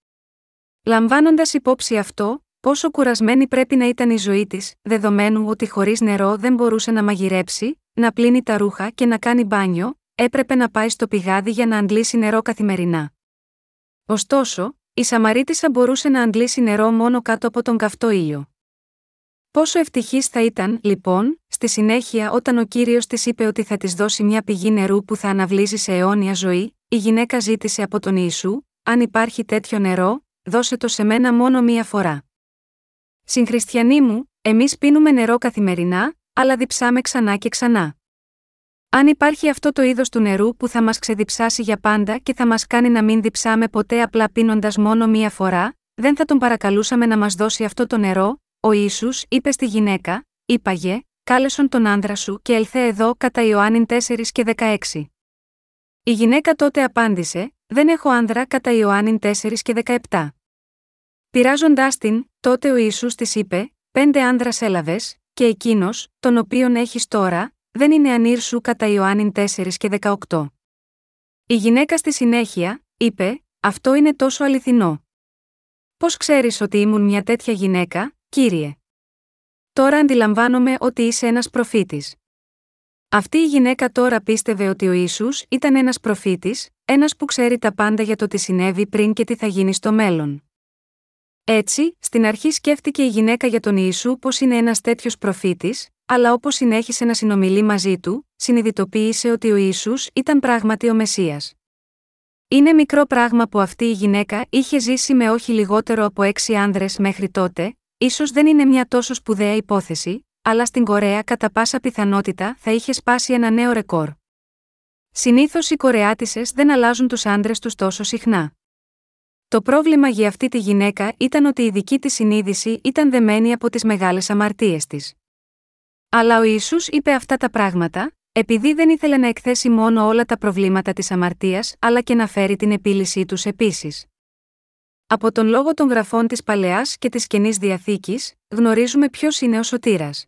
Λαμβάνοντας υπόψη αυτό, πόσο κουρασμένη πρέπει να ήταν η ζωή της, δεδομένου ότι χωρίς νερό δεν μπορούσε να μαγειρέψει, να πλύνει τα ρούχα και να κάνει μπάνιο, έπρεπε να πάει στο πηγάδι για να αντλήσει νερό καθημερινά. Ωστόσο, η Σαμαρίτισσα μπορούσε να αντλήσει νερό μόνο κάτω από τον καυτό ήλιο. Πόσο ευτυχής θα ήταν, λοιπόν, στη συνέχεια όταν ο Κύριος της είπε ότι θα της δώσει μια πηγή νερού που θα αναβλύζει σε αιώνια ζωή? Η γυναίκα ζήτησε από τον Ιησού: «Αν υπάρχει τέτοιο νερό, δώσε το σε μένα μόνο μία φορά. Συγχριστιανοί μου, εμείς πίνουμε νερό καθημερινά, αλλά διψάμε ξανά και ξανά. Αν υπάρχει αυτό το είδος του νερού που θα μας ξεδιψάσει για πάντα και θα μας κάνει να μην διψάμε ποτέ απλά πίνοντας μόνο μία φορά, δεν θα τον παρακαλούσαμε να μας δώσει αυτό το νερό?» Ο Ιησούς είπε στη γυναίκα: «Είπαγε, κάλεσον τον άνδρα σου και ελθέ εδώ», κατά Ιωάννην τέσσερα και δεκαέξι. Η γυναίκα τότε απάντησε: «Δεν έχω άνδρα», κατά Ιωάννην τέσσερα και δεκαεπτά. Πειράζοντάς την, τότε ο Ιησούς της είπε: «Πέντε άνδρας έλαβες, και εκείνος, τον οποίον έχεις τώρα, δεν είναι ανήρ σου», κατά Ιωάννην τέσσερα και δεκαοκτώ. Η γυναίκα στη συνέχεια είπε: «Αυτό είναι τόσο αληθινό. Πώς ξέρεις ότι ήμουν μια τέτοια γυναίκα, Κύριε? Τώρα αντιλαμβάνομαι ότι είσαι ένας προφήτης». Αυτή η γυναίκα τώρα πίστευε ότι ο Ιησούς ήταν ένας προφήτης, ένας που ξέρει τα πάντα για το τι συνέβη πριν και τι θα γίνει στο μέλλον. Έτσι, στην αρχή σκέφτηκε η γυναίκα για τον Ιησού πως είναι ένας τέτοιος προφήτης, αλλά όπως συνέχισε να συνομιλεί μαζί του, συνειδητοποίησε ότι ο Ιησούς ήταν πράγματι ο Μεσσίας. Είναι μικρό πράγμα που αυτή η γυναίκα είχε ζήσει με όχι λιγότερο από έξι άνδρες μέχρι τότε, ίσως δεν είναι μια τόσο σπουδαία υπόθεση, αλλά στην Κορέα κατά πάσα πιθανότητα θα είχε σπάσει ένα νέο ρεκόρ. Συνήθως οι Κορεάτισσες δεν αλλάζουν τους άντρες τους τόσο συχνά. Το πρόβλημα για αυτή τη γυναίκα ήταν ότι η δική της συνείδηση ήταν δεμένη από τις μεγάλες αμαρτίες της. Αλλά ο Ιησούς είπε αυτά τα πράγματα, επειδή δεν ήθελε να εκθέσει μόνο όλα τα προβλήματα της αμαρτίας, αλλά και να φέρει την επίλυσή τους επίσης. Από τον λόγο των γραφών της Παλαιάς και της Καινής Διαθήκης, γνωρίζουμε ποιος είναι ο Σωτήρας.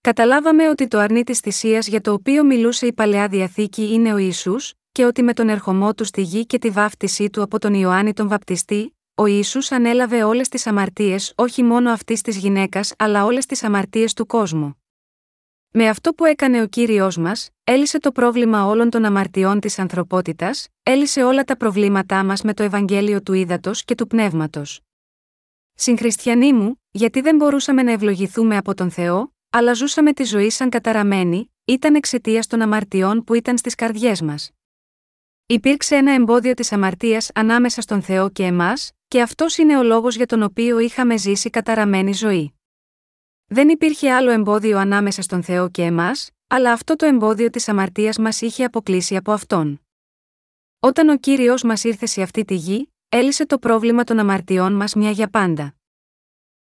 Καταλάβαμε ότι το αρνί της θυσίας για το οποίο μιλούσε η Παλαιά Διαθήκη είναι ο Ιησούς, και ότι με τον ερχομό του στη γη και τη βάφτισή του από τον Ιωάννη τον Βαπτιστή, ο Ιησούς ανέλαβε όλες τις αμαρτίες όχι μόνο αυτής της γυναίκας αλλά όλες τις αμαρτίες του κόσμου. Με αυτό που έκανε ο Κύριος μας, έλυσε το πρόβλημα όλων των αμαρτιών της ανθρωπότητας, έλυσε όλα τα προβλήματά μας με το Ευαγγέλιο του Ύδατος και του Πνεύματος. Συγχριστιανοί μου, γιατί δεν μπορούσαμε να ευλογηθούμε από τον Θεό, αλλά ζούσαμε τη ζωή σαν καταραμένη, ήταν εξαιτίας των αμαρτιών που ήταν στις καρδιές μας. Υπήρξε ένα εμπόδιο της αμαρτίας ανάμεσα στον Θεό και εμάς, και αυτός είναι ο λόγος για τον οποίο είχαμε ζήσει καταραμένη ζωή. Δεν υπήρχε άλλο εμπόδιο ανάμεσα στον Θεό και εμάς, αλλά αυτό το εμπόδιο της αμαρτίας μας είχε αποκλείσει από Αυτόν. Όταν ο Κύριος μας ήρθε σε αυτή τη γη, έλυσε το πρόβλημα των αμαρτιών μας μια για πάντα.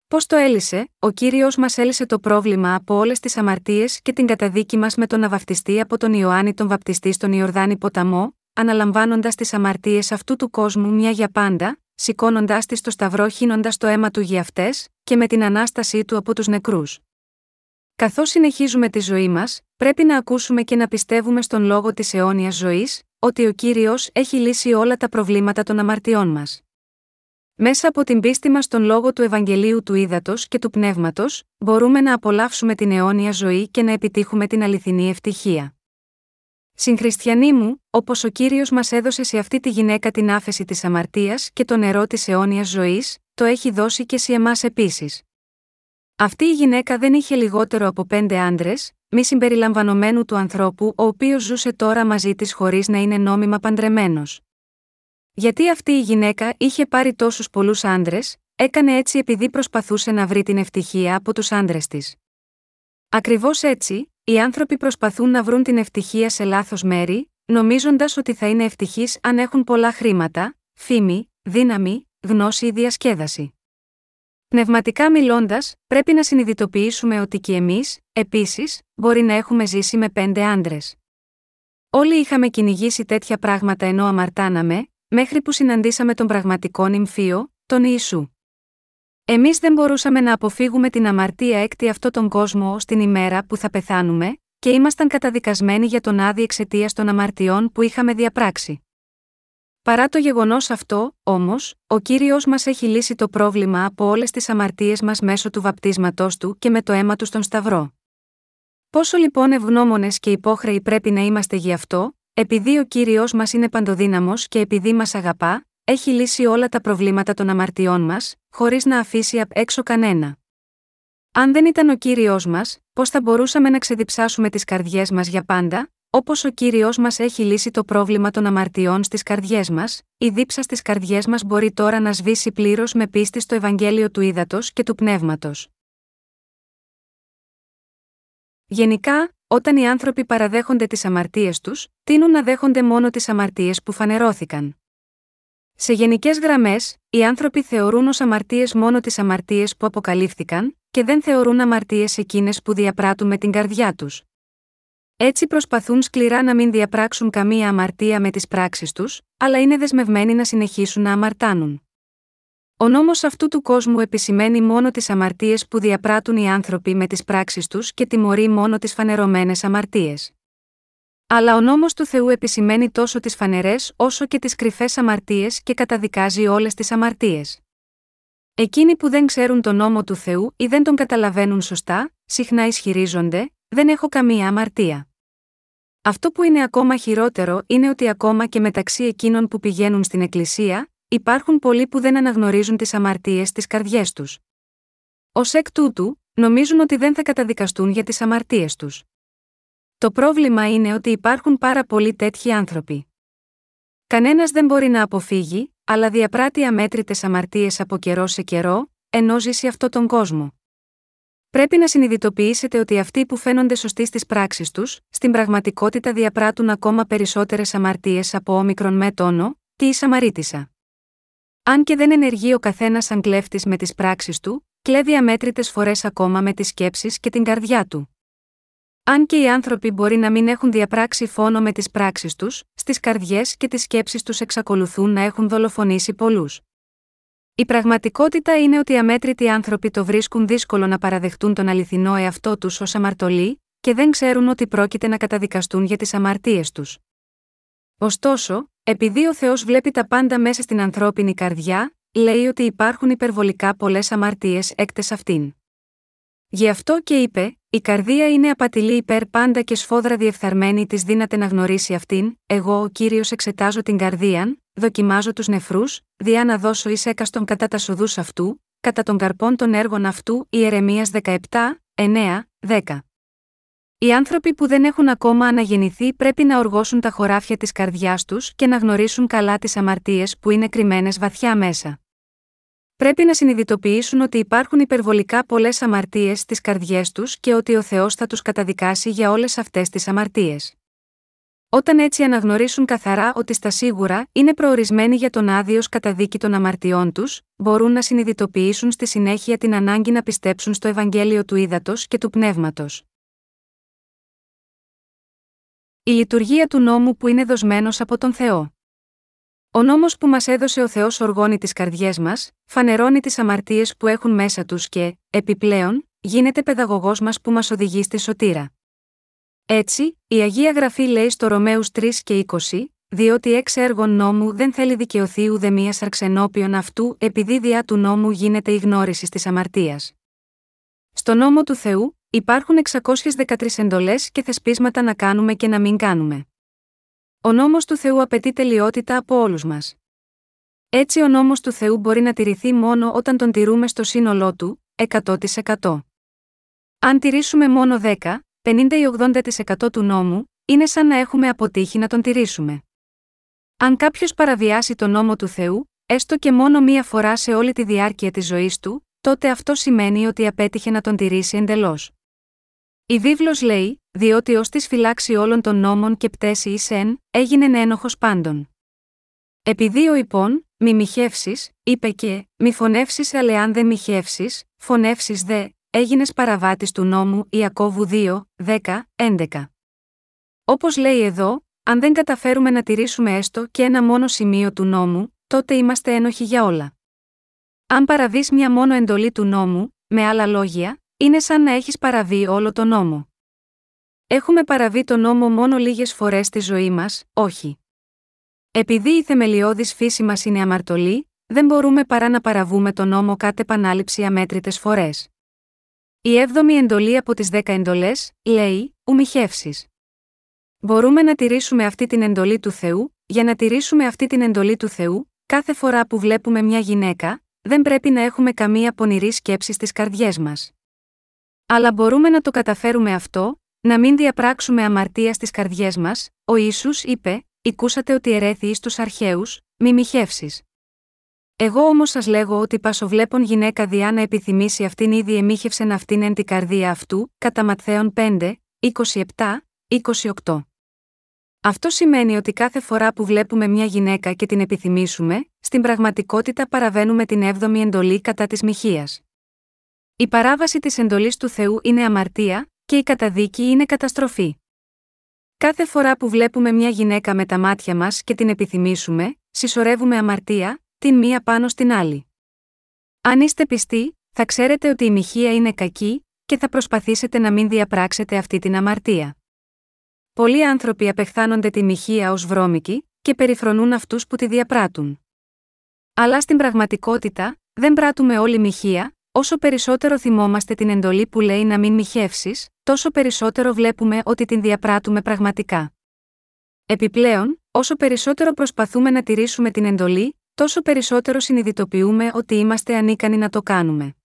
Πώς το έλυσε? Ο Κύριος μας έλυσε το πρόβλημα από όλες τις αμαρτίες και την καταδίκη μας με τον να βαπτιστεί από τον Ιωάννη τον Βαπτιστή στον Ιορδάνη ποταμό, αναλαμβάνοντας τις αμαρτίες αυτού του κόσμου μια για πάντα, σηκώνοντας τη στο σταυρό χύνοντας το αίμα του για αυτές, και με την Ανάστασή του από τους νεκρούς. Καθώς συνεχίζουμε τη ζωή μας, πρέπει να ακούσουμε και να πιστεύουμε στον λόγο της αιώνιας ζωής, ότι ο Κύριος έχει λύσει όλα τα προβλήματα των αμαρτιών μας. Μέσα από την πίστη μας στον λόγο του Ευαγγελίου του Ύδατος και του Πνεύματος, μπορούμε να απολαύσουμε την αιώνια ζωή και να επιτύχουμε την αληθινή ευτυχία. Συγχριστιανοί μου, όπως ο Κύριος μας έδωσε σε αυτή τη γυναίκα την άφεση της αμαρτίας και το νερό της αιώνιας ζωής, το έχει δώσει και σε εμάς επίσης. Αυτή η γυναίκα δεν είχε λιγότερο από πέντε άντρες, μη συμπεριλαμβανομένου του ανθρώπου ο οποίος ζούσε τώρα μαζί της χωρίς να είναι νόμιμα παντρεμένος. Γιατί αυτή η γυναίκα είχε πάρει τόσους πολλούς άντρες, έκανε έτσι επειδή προσπαθούσε να βρει την ευτυχία από τους άντρες της. Ακριβώς έτσι, οι άνθρωποι προσπαθούν να βρουν την ευτυχία σε λάθος μέρη, νομίζοντας ότι θα είναι ευτυχείς αν έχουν πολλά χρήματα, φήμη, δύναμη, γνώση ή διασκέδαση. Πνευματικά μιλώντας, πρέπει να συνειδητοποιήσουμε ότι και εμείς, επίσης, μπορεί να έχουμε ζήσει με πέντε άντρες. Όλοι είχαμε κυνηγήσει τέτοια πράγματα ενώ αμαρτάναμε, μέχρι που συναντήσαμε τον πραγματικό νυμφίο, τον Ιησού. Εμείς δεν μπορούσαμε να αποφύγουμε την αμαρτία έκτη αυτόν τον κόσμο ως την ημέρα που θα πεθάνουμε, και ήμασταν καταδικασμένοι για τον άδει εξαιτίας των αμαρτιών που είχαμε διαπράξει. Παρά το γεγονός αυτό, όμως, ο Κύριος μας έχει λύσει το πρόβλημα από όλες τις αμαρτίες μας μέσω του βαπτίσματός του και με το αίμα του στον Σταυρό. Πόσο λοιπόν ευγνώμονες και υπόχρεοι πρέπει να είμαστε γι' αυτό, επειδή ο Κύριος μας είναι παντοδύναμος και επειδή μας αγαπά, έχει λύσει όλα τα προβλήματα των αμαρτιών μας, χωρίς να αφήσει απ' έξω κανένα. Αν δεν ήταν ο Κύριος μας, πώς θα μπορούσαμε να ξεδιψάσουμε τις καρδιές μας για πάντα, όπως ο Κύριος μας έχει λύσει το πρόβλημα των αμαρτιών στις καρδιές μας, η δίψα στις καρδιές μας μπορεί τώρα να σβήσει πλήρως με πίστη στο Ευαγγέλιο του Ύδατος και του Πνεύματος. Γενικά, όταν οι άνθρωποι παραδέχονται τις αμαρτίες τους, τείνουν να δέχονται μόνο τις αμαρτίες που φανερώθηκαν. Σε γενικές γραμμές, οι άνθρωποι θεωρούν ως αμαρτίες μόνο τις αμαρτίες που αποκαλύφθηκαν και δεν θεωρούν αμαρτίες εκείνες που διαπράττουν με την καρδιά τους. Έτσι προσπαθούν σκληρά να μην διαπράξουν καμία αμαρτία με τις πράξεις τους, αλλά είναι δεσμευμένοι να συνεχίσουν να αμαρτάνουν. Ο νόμος αυτού του κόσμου επισημαίνει μόνο τις αμαρτίες που διαπράττουν οι άνθρωποι με τις πράξεις τους και τιμωρεί μόνο τις φανερωμένες αμαρτίες. Αλλά ο νόμος του Θεού επισημαίνει τόσο τις φανερές όσο και τις κρυφές αμαρτίες και καταδικάζει όλες τις αμαρτίες. Εκείνοι που δεν ξέρουν τον νόμο του Θεού ή δεν τον καταλαβαίνουν σωστά, συχνά ισχυρίζονται «δεν έχω καμία αμαρτία». Αυτό που είναι ακόμα χειρότερο είναι ότι ακόμα και μεταξύ εκείνων που πηγαίνουν στην Εκκλησία, υπάρχουν πολλοί που δεν αναγνωρίζουν τις αμαρτίες στις καρδιές τους. Ως εκ τούτου, νομίζουν ότι δεν θα καταδικαστούν για τις αμαρτίες τους. Το πρόβλημα είναι ότι υπάρχουν πάρα πολλοί τέτοιοι άνθρωποι. Κανένας δεν μπορεί να αποφύγει, αλλά διαπράττει αμέτρητες αμαρτίες από καιρό σε καιρό, ενώ ζει σε αυτόν τον κόσμο. Πρέπει να συνειδητοποιήσετε ότι αυτοί που φαίνονται σωστοί στις πράξεις τους, στην πραγματικότητα διαπράττουν ακόμα περισσότερες αμαρτίες από όμικρον με τόνο, τι η Σαμαρίτισσα. Αν και δεν ενεργεί ο καθένας σαν κλέφτης με τις πράξεις του, κλέβει αμέτρητες φορές ακόμα με τις σκέψεις και την καρδιά του. Αν και οι άνθρωποι μπορεί να μην έχουν διαπράξει φόνο με τις πράξεις τους, στις καρδιές και τις σκέψεις τους εξακολουθούν να έχουν δολοφονήσει πολλούς. Η πραγματικότητα είναι ότι οι αμέτρητοι άνθρωποι το βρίσκουν δύσκολο να παραδεχτούν τον αληθινό εαυτό τους ως αμαρτωλοί και δεν ξέρουν ότι πρόκειται να καταδικαστούν για τις αμαρτίες τους. Ωστόσο, επειδή ο Θεός βλέπει τα πάντα μέσα στην ανθρώπινη καρδιά, λέει ότι υπάρχουν υπερβολικά πολλές αμαρτίες έκτες αυτήν. Γι' αυτό και είπε: «Η καρδία είναι απατηλή υπέρ πάντα και σφόδρα διεφθαρμένη, της δύναται να γνωρίσει αυτήν. Εγώ ο Κύριος εξετάζω την καρδίαν, δοκιμάζω τους νεφρούς, διά να δώσω εις έκαστον κατά τας οδούς αυτού, κατά των καρπών των έργων αυτού». Ιερεμίας δεκαεπτά, εννέα, δέκα. Οι άνθρωποι που δεν έχουν ακόμα αναγεννηθεί πρέπει να οργώσουν τα χωράφια της καρδιάς τους και να γνωρίσουν καλά τις αμαρτίες που είναι κρυμμένες βαθιά μέσα. Πρέπει να συνειδητοποιήσουν ότι υπάρχουν υπερβολικά πολλές αμαρτίες στις καρδιές τους και ότι ο Θεός θα τους καταδικάσει για όλες αυτές τις αμαρτίες. Όταν έτσι αναγνωρίσουν καθαρά ότι στα σίγουρα είναι προορισμένοι για τον άδειος καταδίκη των αμαρτιών τους, μπορούν να συνειδητοποιήσουν στη συνέχεια την ανάγκη να πιστέψουν στο Ευαγγέλιο του ύδατος και του πνεύματος. Η λειτουργία του νόμου που είναι δοσμένος από τον Θεό. Ο νόμος που μας έδωσε ο Θεός οργώνει τις καρδιές μας, φανερώνει τις αμαρτίες που έχουν μέσα τους και, επιπλέον, γίνεται παιδαγωγός μας που μας οδηγεί στη σωτήρα. Έτσι, η Αγία Γραφή λέει στο Ρωμαίους τρία και είκοσι, «Διότι εξ έργων νόμου δεν θέλει δικαιωθεί ουδέ μίας αρξενόπιον αυτού, επειδή διά του νόμου γίνεται η γνώριση της αμαρτίας». Στο νόμο του Θεού υπάρχουν εξακόσιες δεκατρείς εντολές και θεσπίσματα να κάνουμε και να μην κάνουμε. Ο νόμος του Θεού απαιτεί τελειότητα από όλους μας. Έτσι ο νόμος του Θεού μπορεί να τηρηθεί μόνο όταν τον τηρούμε στο σύνολό του, εκατό τοις εκατό. Αν τηρήσουμε μόνο δέκα, πενήντα ή ογδόντα τοις εκατό του νόμου, είναι σαν να έχουμε αποτύχει να τον τηρήσουμε. Αν κάποιος παραβιάσει τον νόμο του Θεού, έστω και μόνο μία φορά σε όλη τη διάρκεια της ζωής του, τότε αυτό σημαίνει ότι απέτυχε να τον τηρήσει εντελώς. Η Βίβλος λέει: «Διότι ως της φυλάξει όλων των νόμων και πτέσει εις εν, έγινεν ένοχος πάντων». «Επειδή ο υπόν, μη μοιχεύσεις», είπε και «μη φωνεύσεις, αλλά αν δεν μοιχεύσεις, φωνεύσεις δε, έγινες παραβάτης του νόμου». Ιακώβου δύο, δέκα, έντεκα. Όπως λέει εδώ, αν δεν καταφέρουμε να τηρήσουμε έστω και ένα μόνο σημείο του νόμου, τότε είμαστε ένοχοι για όλα. Αν παραβείς μια μόνο εντολή του νόμου, με άλλα λόγια, είναι σαν να έχεις παραβεί όλο τον νόμο. Έχουμε παραβεί τον νόμο μόνο λίγες φορές στη ζωή μας, όχι. Επειδή η θεμελιώδης φύση μας είναι αμαρτωλή, δεν μπορούμε παρά να παραβούμε τον νόμο κατ' επανάληψη αμέτρητες φορές. Η έβδομη εντολή από τις δέκα εντολές λέει: «Ου μοιχεύσεις». Μπορούμε να τηρήσουμε αυτή την εντολή του Θεού. Για να τηρήσουμε αυτή την εντολή του Θεού, κάθε φορά που βλέπουμε μια γυναίκα, δεν πρέπει να έχουμε καμία πονηρή σκέψη στις καρδιές μας. Αλλά μπορούμε να το καταφέρουμε αυτό, να μην διαπράξουμε αμαρτία στις καρδιές μας. Ο Ιησούς είπε: «Ηκούσατε ότι ερέθη εις τους αρχαίους, μη μοιχεύσεις. Εγώ όμως σας λέγω ότι πασοβλέπων γυναίκα διά να επιθυμήσει αυτήν ήδη εμίχευσεν αυτήν εν την καρδία αυτού», κατά Ματθαίον πέντε, είκοσι επτά, είκοσι οκτώ. Αυτό σημαίνει ότι κάθε φορά που βλέπουμε μια γυναίκα και την επιθυμήσουμε, στην πραγματικότητα παραβαίνουμε την έβδομη εντολή κατά της μοιχείας. Η παράβαση της εντολής του Θεού είναι αμαρτία και η καταδίκη είναι καταστροφή. Κάθε φορά που βλέπουμε μια γυναίκα με τα μάτια μας και την επιθυμήσουμε, συσσωρεύουμε αμαρτία, την μία πάνω στην άλλη. Αν είστε πιστοί, θα ξέρετε ότι η μοιχεία είναι κακή και θα προσπαθήσετε να μην διαπράξετε αυτή την αμαρτία. Πολλοί άνθρωποι απεχθάνονται τη μοιχεία ως βρώμικη και περιφρονούν αυτούς που τη διαπράττουν. Αλλά στην πραγματικότητα, δεν πράττουμε όλη μοιχεία. Όσο περισσότερο θυμόμαστε την εντολή που λέει να μην μοιχεύσεις, τόσο περισσότερο βλέπουμε ότι την διαπράττουμε πραγματικά. Επιπλέον, όσο περισσότερο προσπαθούμε να τηρήσουμε την εντολή, τόσο περισσότερο συνειδητοποιούμε ότι είμαστε ανίκανοι να το κάνουμε.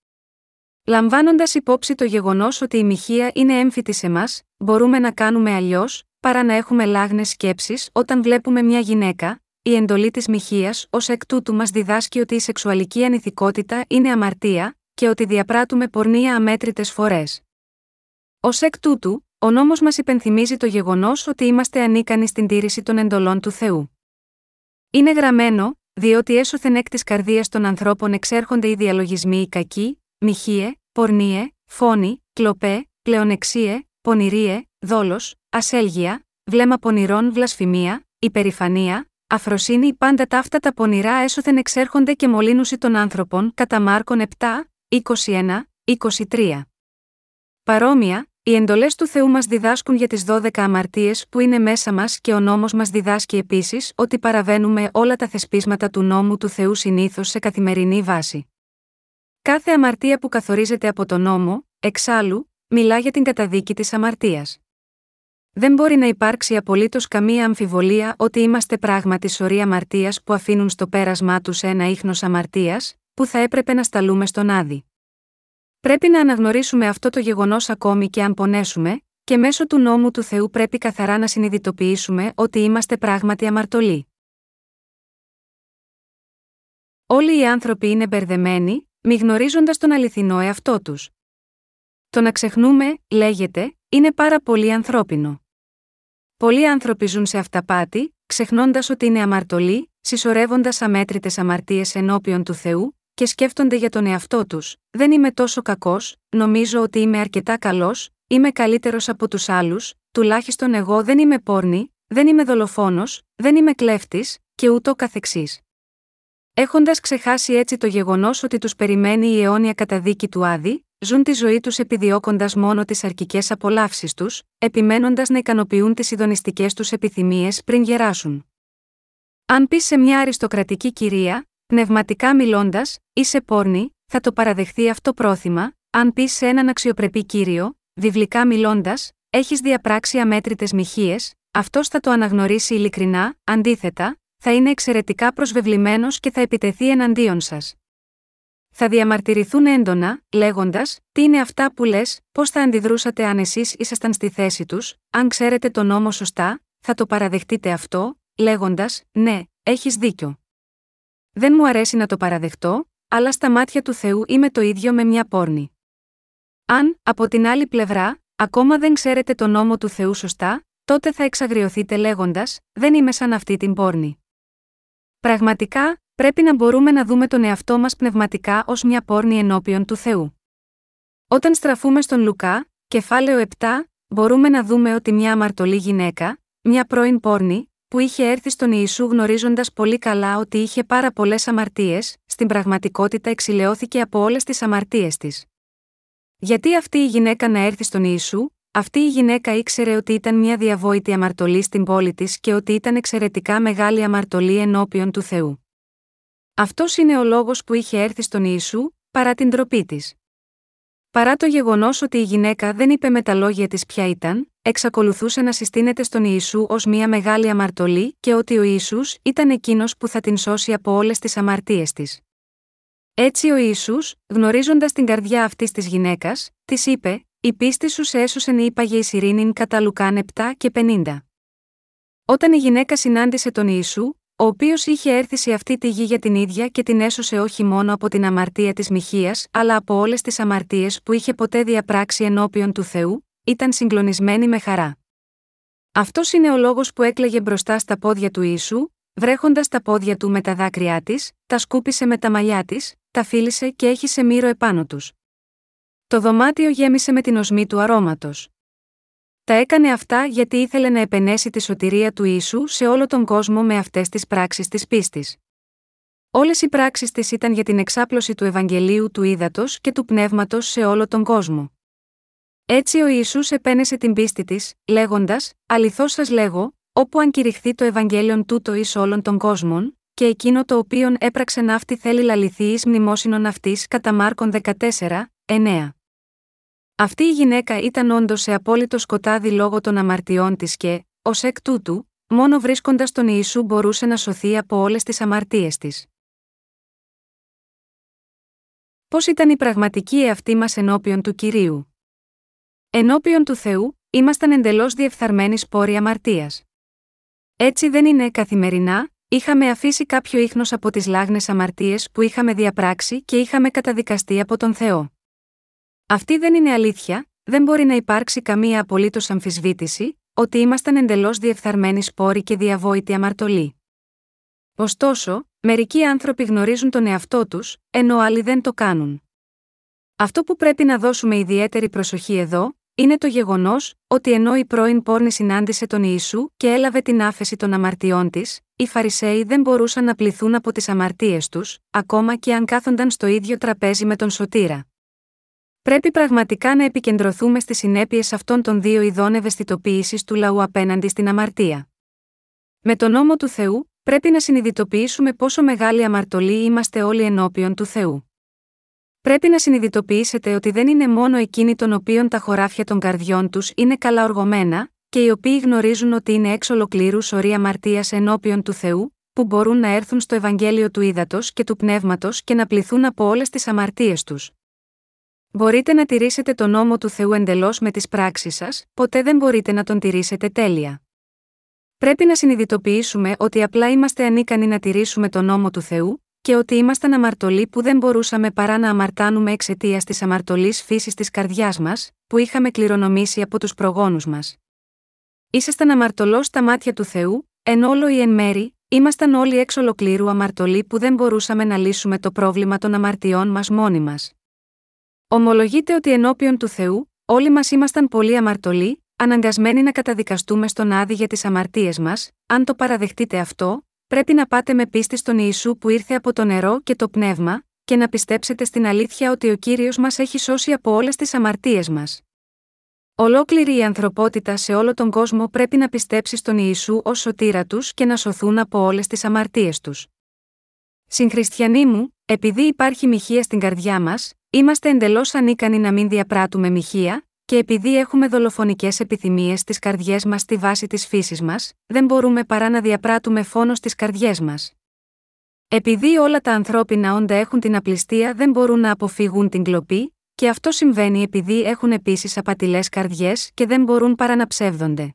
Λαμβάνοντας υπόψη το γεγονός ότι η μοιχεία είναι έμφυτη σε μας, μπορούμε να κάνουμε αλλιώς, παρά να έχουμε λάγνες σκέψεις όταν βλέπουμε μια γυναίκα. Η εντολή της μοιχείας ως εκ τούτου μας διδάσκει ότι η σεξουαλική ανηθικότητα είναι αμαρτία, και ότι διαπράττουμε πορνεία αμέτρητες φορές. Ως εκ τούτου, ο νόμος μας υπενθυμίζει το γεγονός ότι είμαστε ανίκανοι στην τήρηση των εντολών του Θεού. Είναι γραμμένο, διότι έσωθεν εκ της καρδίας των ανθρώπων εξέρχονται οι διαλογισμοί οι κακοί, μοιχείε, πορνείε, φόνοι, κλοπέ, πλεονεξίε, πονηρίε, δόλος, ασέλγεια, βλέμμα πονηρών, βλασφημία, υπερηφανία, αφροσύνη. Πάντα τα αυτά τα πονηρά έσωθεν εξέρχονται και μολύνουση των άνθρωπων, κατά Μάρκον επτά, είκοσι ένα, είκοσι τρία. Παρόμοια, οι εντολές του Θεού μας διδάσκουν για τις δώδεκα αμαρτίες που είναι μέσα μας και ο νόμος μας διδάσκει επίσης ότι παραβαίνουμε όλα τα θεσπίσματα του νόμου του Θεού συνήθως σε καθημερινή βάση. Κάθε αμαρτία που καθορίζεται από τον νόμο, εξάλλου, μιλά για την καταδίκη της αμαρτίας. Δεν μπορεί να υπάρξει απολύτως καμία αμφιβολία ότι είμαστε πράγματι σωροί αμαρτίας που αφήνουν στο πέρασμά τους ένα ίχνος αμαρτίας, που θα έπρεπε να σταλούμε στον άδη. Πρέπει να αναγνωρίσουμε αυτό το γεγονός ακόμη και αν πονέσουμε, και μέσω του νόμου του Θεού πρέπει καθαρά να συνειδητοποιήσουμε ότι είμαστε πράγματι αμαρτωλοί. Όλοι οι άνθρωποι είναι μπερδεμένοι, μη γνωρίζοντας τον αληθινό εαυτό τους. Το να ξεχνούμε, λέγεται, είναι πάρα πολύ ανθρώπινο. Πολλοί άνθρωποι ζουν σε αυταπάτη, ξεχνώντας ότι είναι αμαρτωλοί, συσσωρεύοντας αμέτρητες αμαρτίες ενώπιον του Θεού, και σκέφτονται για τον εαυτό τους: δεν είμαι τόσο κακός, νομίζω ότι είμαι αρκετά καλός, είμαι καλύτερος από τους άλλους, τουλάχιστον εγώ δεν είμαι πόρνη, δεν είμαι δολοφόνος, δεν είμαι κλέφτης, και ούτω καθεξής. Έχοντας ξεχάσει έτσι το γεγονός ότι τους περιμένει η αιώνια καταδίκη του Άδη, ζουν τη ζωή τους επιδιώκοντας μόνο τις αρκικές απολαύσεις τους, επιμένοντας να ικανοποιούν τις ειδονιστικές τους επιθυμίες πριν γεράσουν. Αν πεις σε μια αριστοκρατική κυρία, πνευματικά μιλώντας, είσαι πόρνη, θα το παραδεχθεί αυτό πρόθυμα. Αν πεις σε έναν αξιοπρεπή κύριο, βιβλικά μιλώντας, έχεις διαπράξει αμέτρητες μοιχείες, αυτός θα το αναγνωρίσει ειλικρινά. Αντίθετα, θα είναι εξαιρετικά προσβεβλημένος και θα επιτεθεί εναντίον σας. Θα διαμαρτυρηθούν έντονα, λέγοντας: τι είναι αυτά που λες, πώς θα αντιδρούσατε αν εσείς ήσασταν στη θέση τους, αν ξέρετε τον νόμο σωστά? Θα το παραδεχτείτε αυτό, λέγοντας: ναι, έχεις δίκιο. Δεν μου αρέσει να το παραδεχτώ, αλλά στα μάτια του Θεού είμαι το ίδιο με μια πόρνη. Αν, από την άλλη πλευρά, ακόμα δεν ξέρετε τον νόμο του Θεού σωστά, τότε θα εξαγριωθείτε λέγοντας: δεν είμαι σαν αυτή την πόρνη. Πραγματικά, πρέπει να μπορούμε να δούμε τον εαυτό μας πνευματικά ως μια πόρνη ενώπιον του Θεού. Όταν στραφούμε στον Λουκά, κεφάλαιο επτά, μπορούμε να δούμε ότι μια αμαρτωλή γυναίκα, μια πρώην πόρνη, που είχε έρθει στον Ιησού γνωρίζοντας πολύ καλά ότι είχε πάρα πολλές αμαρτίες, στην πραγματικότητα εξηλαιώθηκε από όλες τις αμαρτίες της. Γιατί αυτή η γυναίκα να έρθει στον Ιησού? Αυτή η γυναίκα ήξερε ότι ήταν μια διαβόητη αμαρτωλή στην πόλη της και ότι ήταν εξαιρετικά μεγάλη αμαρτωλή ενώπιον του Θεού. Αυτός είναι ο λόγος που είχε έρθει στον Ιησού, παρά την ντροπή της. Παρά το γεγονός ότι η γυναίκα δεν είπε με τα λόγια της ποια ήταν, εξακολουθούσε να συστήνεται στον Ιησού ως μια μεγάλη αμαρτωλή και ότι ο Ιησούς ήταν εκείνος που θα την σώσει από όλες τις αμαρτίες της. Έτσι ο Ιησούς, γνωρίζοντας την καρδιά αυτής της γυναίκας, της είπε: η πίστη σου σε έσωσεν, είπαγε εις ειρήνην, κατά Λουκάν επτά και πενήντα. Όταν η γυναίκα συνάντησε τον Ιησού, ο οποίος είχε έρθει σε αυτή τη γη για την ίδια και την έσωσε όχι μόνο από την αμαρτία της μοιχείας αλλά από όλες τις αμαρτίες που είχε ποτέ διαπράξει ενώπιον του Θεού, ήταν συγκλονισμένη με χαρά. Αυτός είναι ο λόγος που έκλαιγε μπροστά στα πόδια του Ιησού, βρέχοντας τα πόδια του με τα δάκρυά της, τα σκούπισε με τα μαλλιά της, τα φίλησε και έχισε μύρο επάνω τους. Το δωμάτιο γέμισε με την οσμή του αρώματος. Τα έκανε αυτά γιατί ήθελε να επενέσει τη σωτηρία του Ιησού σε όλο τον κόσμο με αυτές τις πράξεις της πίστης. Όλες οι πράξεις της ήταν για την εξάπλωση του Ευαγγελίου του ύδατος και του πνεύματος σε όλο τον κόσμο. Έτσι ο Ιησούς επένεσε την πίστη της, λέγοντας: αληθώς σας λέγω, όπου αν κηρυχθεί το Ευαγγέλιον τούτο εις όλων των κόσμων, και εκείνο το οποίον έπραξεν αυτή θέλει λαληθεί εις μνημόσυνον αυτής, κατά Μάρκον δεκατέσσερα, εννέα. Αυτή η γυναίκα ήταν όντως σε απόλυτο σκοτάδι λόγω των αμαρτιών της και, ως εκ τούτου, μόνο βρίσκοντας τον Ιησού μπορούσε να σωθεί από όλες τις αμαρτίες της. Πώς ήταν η πραγματική εαυτή μας ενώπιον του Κυρίου? Ενώπιον του Θεού, ήμασταν εντελώς διεφθαρμένοι σπόροι αμαρτίας. Έτσι δεν είναι καθημερινά, είχαμε αφήσει κάποιο ίχνος από τις λάγνες αμαρτίες που είχαμε διαπράξει και είχαμε καταδικαστεί από τον Θεό. Αυτή δεν είναι αλήθεια, δεν μπορεί να υπάρξει καμία απολύτως αμφισβήτηση, ότι ήμασταν εντελώς διεφθαρμένοι σπόροι και διαβόητη αμαρτωλοί. Ωστόσο, μερικοί άνθρωποι γνωρίζουν τον εαυτό τους, ενώ άλλοι δεν το κάνουν. Αυτό που πρέπει να δώσουμε ιδιαίτερη προσοχή εδώ, είναι το γεγονός ότι ενώ η πρώην πόρνη συνάντησε τον Ιησού και έλαβε την άφεση των αμαρτιών της, οι Φαρισαίοι δεν μπορούσαν να πληθούν από τις αμαρτίες τους, ακόμα και αν κάθονταν στο ίδιο τραπέζι με τον Σωτήρα. Πρέπει πραγματικά να επικεντρωθούμε στις συνέπειες αυτών των δύο ειδών ευαισθητοποίησης του λαού απέναντι στην αμαρτία. Με τον νόμο του Θεού, πρέπει να συνειδητοποιήσουμε πόσο μεγάλοι αμαρτωλοί είμαστε όλοι ενώπιον του Θεού. Πρέπει να συνειδητοποιήσετε ότι δεν είναι μόνο εκείνοι των οποίων τα χωράφια των καρδιών τους είναι καλά οργωμένα, και οι οποίοι γνωρίζουν ότι είναι εξ ολοκλήρου σωρή αμαρτίας ενώπιον του Θεού, που μπορούν να έρθουν στο Ευαγγέλιο του Ύδατος και του Πνεύματος και να πληθούν από όλες τις αμαρτίες τους. Μπορείτε να τηρήσετε τον νόμο του Θεού εντελώς με τις πράξεις σας, ποτέ δεν μπορείτε να τον τηρήσετε τέλεια. Πρέπει να συνειδητοποιήσουμε ότι απλά είμαστε ανίκανοι να τηρήσουμε τον νόμο του Θεού, και ότι ήμασταν αμαρτωλοί που δεν μπορούσαμε παρά να αμαρτάνουμε εξαιτίας της αμαρτωλής φύσης της καρδιάς μας, που είχαμε κληρονομήσει από τους προγόνους μας. Ήσασταν αμαρτωλός στα μάτια του Θεού, εν όλο ή εν μέρη, ήμασταν όλοι εξ ολοκλήρου αμαρτωλοί που δεν μπορούσαμε να λύσουμε το πρόβλημα των αμαρτιών μας μόνοι μας. Ομολογείται ότι ενώπιον του Θεού, όλοι μας ήμασταν πολύ αμαρτωλοί, αναγκασμένοι να καταδικαστούμε στον άδει για τις αμαρτίες μας. Αν το παραδεχτείτε αυτό, πρέπει να πάτε με πίστη στον Ιησού που ήρθε από το νερό και το πνεύμα, και να πιστέψετε στην αλήθεια ότι ο Κύριος μας έχει σώσει από όλες τις αμαρτίες μας. Ολόκληρη η ανθρωπότητα σε όλο τον κόσμο πρέπει να πιστέψει στον Ιησού ως σωτήρα τους και να σωθούν από όλες τις αμαρτίες τους. Συγχριστιανοί μου, επειδή υπάρχει μοιχεία στην καρδιά μας, είμαστε εντελώς ανίκανοι να μην διαπράττουμε μοιχεία, και επειδή έχουμε δολοφονικές επιθυμίες στις καρδιές μας στη βάση της φύσης μας, δεν μπορούμε παρά να διαπράττουμε φόνο στις καρδιές μας. Επειδή όλα τα ανθρώπινα όντα έχουν την απληστία, δεν μπορούν να αποφύγουν την κλοπή, και αυτό συμβαίνει επειδή έχουν επίσης απατηλές καρδιές και δεν μπορούν παρά να ψεύδονται.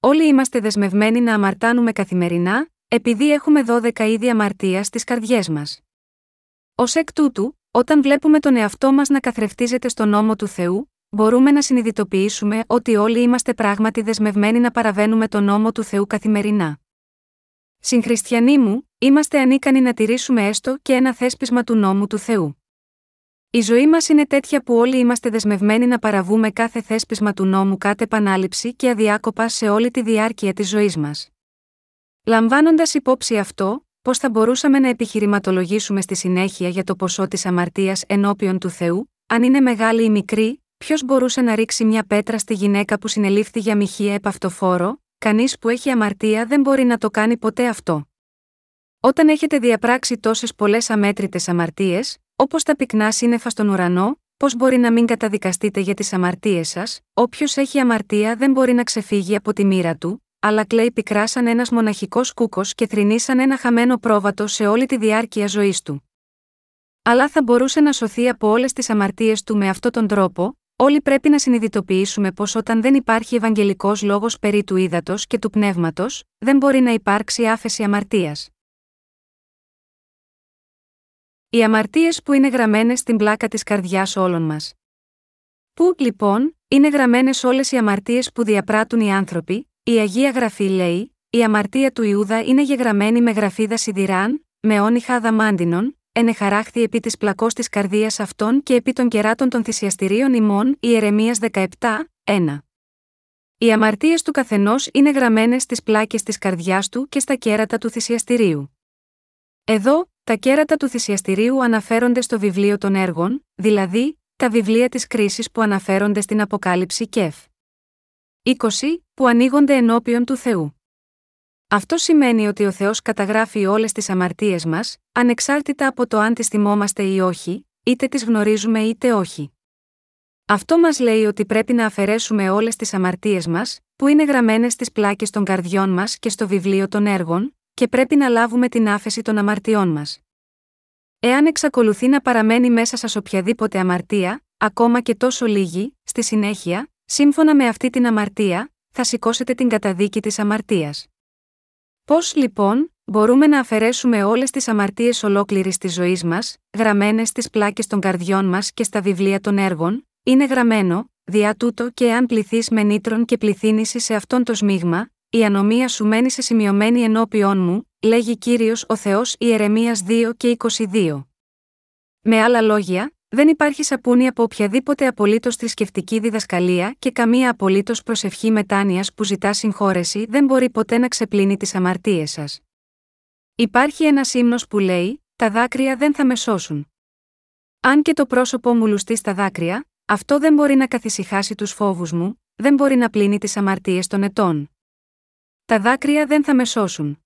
Όλοι είμαστε δεσμευμένοι να αμαρτάνουμε καθημερινά, επειδή έχουμε δώδεκα είδη αμαρτίας στις καρδιές μας. Ως εκ τούτου, όταν βλέπουμε τον εαυτό μας να καθρεφτίζεται στον νόμο του Θεού, μπορούμε να συνειδητοποιήσουμε ότι όλοι είμαστε πράγματι δεσμευμένοι να παραβαίνουμε τον νόμο του Θεού καθημερινά. Συγχριστιανοί μου, είμαστε ανίκανοι να τηρήσουμε έστω και ένα θέσπισμα του νόμου του Θεού. Η ζωή μας είναι τέτοια που όλοι είμαστε δεσμευμένοι να παραβούμε κάθε θέσπισμα του νόμου κατ' επανάληψη και αδιάκοπα σε όλη τη διάρκεια της ζωής μας. Λαμβάνοντας υπόψη αυτό, πώς θα μπορούσαμε να επιχειρηματολογήσουμε στη συνέχεια για το ποσό της αμαρτίας ενώπιον του Θεού, αν είναι μεγάλη ή μικρή? Ποιος μπορούσε να ρίξει μια πέτρα στη γυναίκα που συνελήφθη για μοιχεία επαυτοφόρο? Κανείς που έχει αμαρτία δεν μπορεί να το κάνει ποτέ αυτό. Όταν έχετε διαπράξει τόσες πολλές αμέτρητες αμαρτίες, όπως τα πυκνά σύννεφα στον ουρανό, πώς μπορεί να μην καταδικαστείτε για τις αμαρτίες σας? Όποιος έχει αμαρτία δεν μπορεί να ξεφύγει από τη μοίρα του, αλλά κλαίει πικρά σαν ένας μοναχικός κούκος και θρηνεί σαν ένα χαμένο πρόβατο σε όλη τη διάρκεια ζωής του. Αλλά θα μπορούσε να σωθεί από όλες τις αμαρτίες του με αυτόν τον τρόπο. Όλοι πρέπει να συνειδητοποιήσουμε πως όταν δεν υπάρχει ευαγγελικός λόγος περί του ύδατος και του πνεύματος, δεν μπορεί να υπάρξει άφεση αμαρτίας. Οι αμαρτίες που είναι γραμμένες στην πλάκα της καρδιάς όλων μας. Πού, λοιπόν, είναι γραμμένες όλες οι αμαρτίες που διαπράττουν οι άνθρωποι? Η Αγία Γραφή λέει: «Η αμαρτία του Ιούδα είναι γεγραμμένη με γραφίδα σιδηράν, με όνυχα αδαμάντινον, ενεχαράχθη επί της πλακός της καρδίας αυτών και επί των κεράτων των θυσιαστηρίων ημών». Ιερεμίας δεκαεπτά, ένα. Οι αμαρτίες του καθενός είναι γραμμένες στις πλάκες της καρδιάς του και στα κέρατα του θυσιαστηρίου. Εδώ, τα κέρατα του θυσιαστηρίου αναφέρονται στο βιβλίο των έργων, δηλαδή, τα βιβλία της κρίσης που αναφέρονται στην Αποκάλυψη κεφ. είκοσι, που ανοίγονται ενώπιον του Θεού. Αυτό σημαίνει ότι ο Θεός καταγράφει όλες τις αμαρτίες μας, ανεξάρτητα από το αν τις θυμόμαστε ή όχι, είτε τις γνωρίζουμε είτε όχι. Αυτό μας λέει ότι πρέπει να αφαιρέσουμε όλες τις αμαρτίες μας, που είναι γραμμένες στις πλάκες των καρδιών μας και στο βιβλίο των έργων, και πρέπει να λάβουμε την άφεση των αμαρτιών μας. Εάν εξακολουθεί να παραμένει μέσα σας οποιαδήποτε αμαρτία, ακόμα και τόσο λίγη, στη συνέχεια, σύμφωνα με αυτή την αμαρτία, θα σηκώσετε την καταδίκη της αμαρτίας. Πώς, λοιπόν, Μπορούμε να αφαιρέσουμε όλες τις αμαρτίες ολόκληρης της ζωής μας, γραμμένες στις πλάκες των καρδιών μας και στα βιβλία των έργων, είναι γραμμένο, διά τούτο και εάν πληθείς με νήτρον και πληθύνησι σε αυτόν το σμίγμα, η ανομία σου μένει σε σημειωμένη ενώπιόν μου, λέγει Κύριος ο Θεός Ιερεμίας δύο και είκοσι δύο. Με άλλα λόγια, δεν υπάρχει σαπούνι από οποιαδήποτε απολύτως θρησκευτική διδασκαλία και καμία απολύτως προσευχή μετάνοιας που ζητά συγχώρεση δεν μπορεί ποτέ να ξεπλύνει τις αμαρτίες σας. Υπάρχει ένας ύμνος που λέει: «Τα δάκρυα δεν θα με σώσουν. Αν και το πρόσωπό μου λουστεί στα δάκρυα, αυτό δεν μπορεί να καθησυχάσει τους φόβους μου, δεν μπορεί να πλύνει τις αμαρτίες των ετών. Τα δάκρυα δεν θα με σώσουν».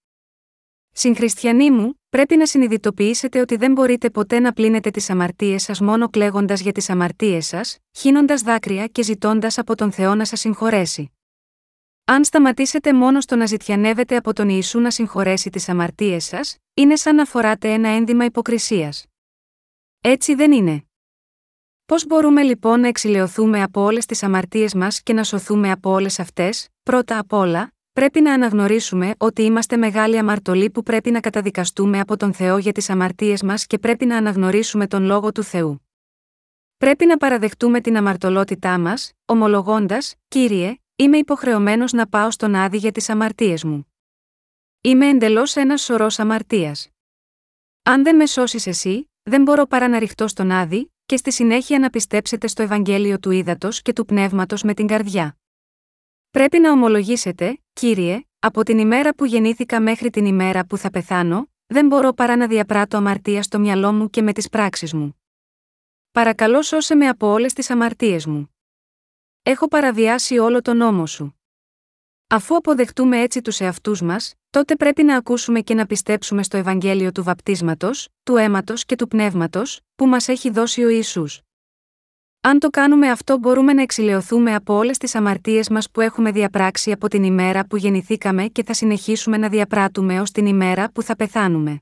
Συγχριστιανοί μου, πρέπει να συνειδητοποιήσετε ότι δεν μπορείτε ποτέ να πλύνετε τις αμαρτίες σας μόνο κλαίγοντας για τις αμαρτίες σας, χύνοντας δάκρυα και ζητώντας από τον Θεό να σας συγχωρέσει. Αν σταματήσετε μόνο στο να ζητιανεύετε από τον Ιησού να συγχωρέσει τις αμαρτίες σας, είναι σαν να φοράτε ένα ένδυμα υποκρισίας. Έτσι δεν είναι. Πώς μπορούμε λοιπόν να εξηλαιωθούμε από όλες τις αμαρτίες μας και να σωθούμε από όλες αυτές? Πρώτα απ' όλα, πρέπει να αναγνωρίσουμε ότι είμαστε μεγάλοι αμαρτωλοί που πρέπει να καταδικαστούμε από τον Θεό για τις αμαρτίες μας και πρέπει να αναγνωρίσουμε τον Λόγο του Θεού. Πρέπει να παραδεχτούμε την αμαρτωλότητά μας, ομολογώντας: «Κύριε, είμαι υποχρεωμένος να πάω στον Άδη για τις αμαρτίες μου. Είμαι εντελώς ένας σωρός αμαρτίας. Αν δεν με σώσεις εσύ, δεν μπορώ παρά να ρηχτώ στον Άδη», και στη συνέχεια να πιστέψετε στο Ευαγγέλιο του Ύδατος και του Πνεύματος με την καρδιά. Πρέπει να ομολογήσετε: «Κύριε, από την ημέρα που γεννήθηκα μέχρι την ημέρα που θα πεθάνω, δεν μπορώ παρά να διαπράττω αμαρτία στο μυαλό μου και με τις πράξεις μου. Παρακαλώ σώσε με από όλες τις αμαρτίες μου. Έχω παραβιάσει όλο τον νόμο σου». Αφού αποδεχτούμε έτσι τους εαυτούς μας, τότε πρέπει να ακούσουμε και να πιστέψουμε στο Ευαγγέλιο του βαπτίσματος, του αίματος και του πνεύματος, που μας έχει δώσει ο Ιησούς. Αν το κάνουμε αυτό, μπορούμε να εξηλαιωθούμε από όλες τις αμαρτίες μας που έχουμε διαπράξει από την ημέρα που γεννηθήκαμε και θα συνεχίσουμε να διαπράττουμε ως την ημέρα που θα πεθάνουμε.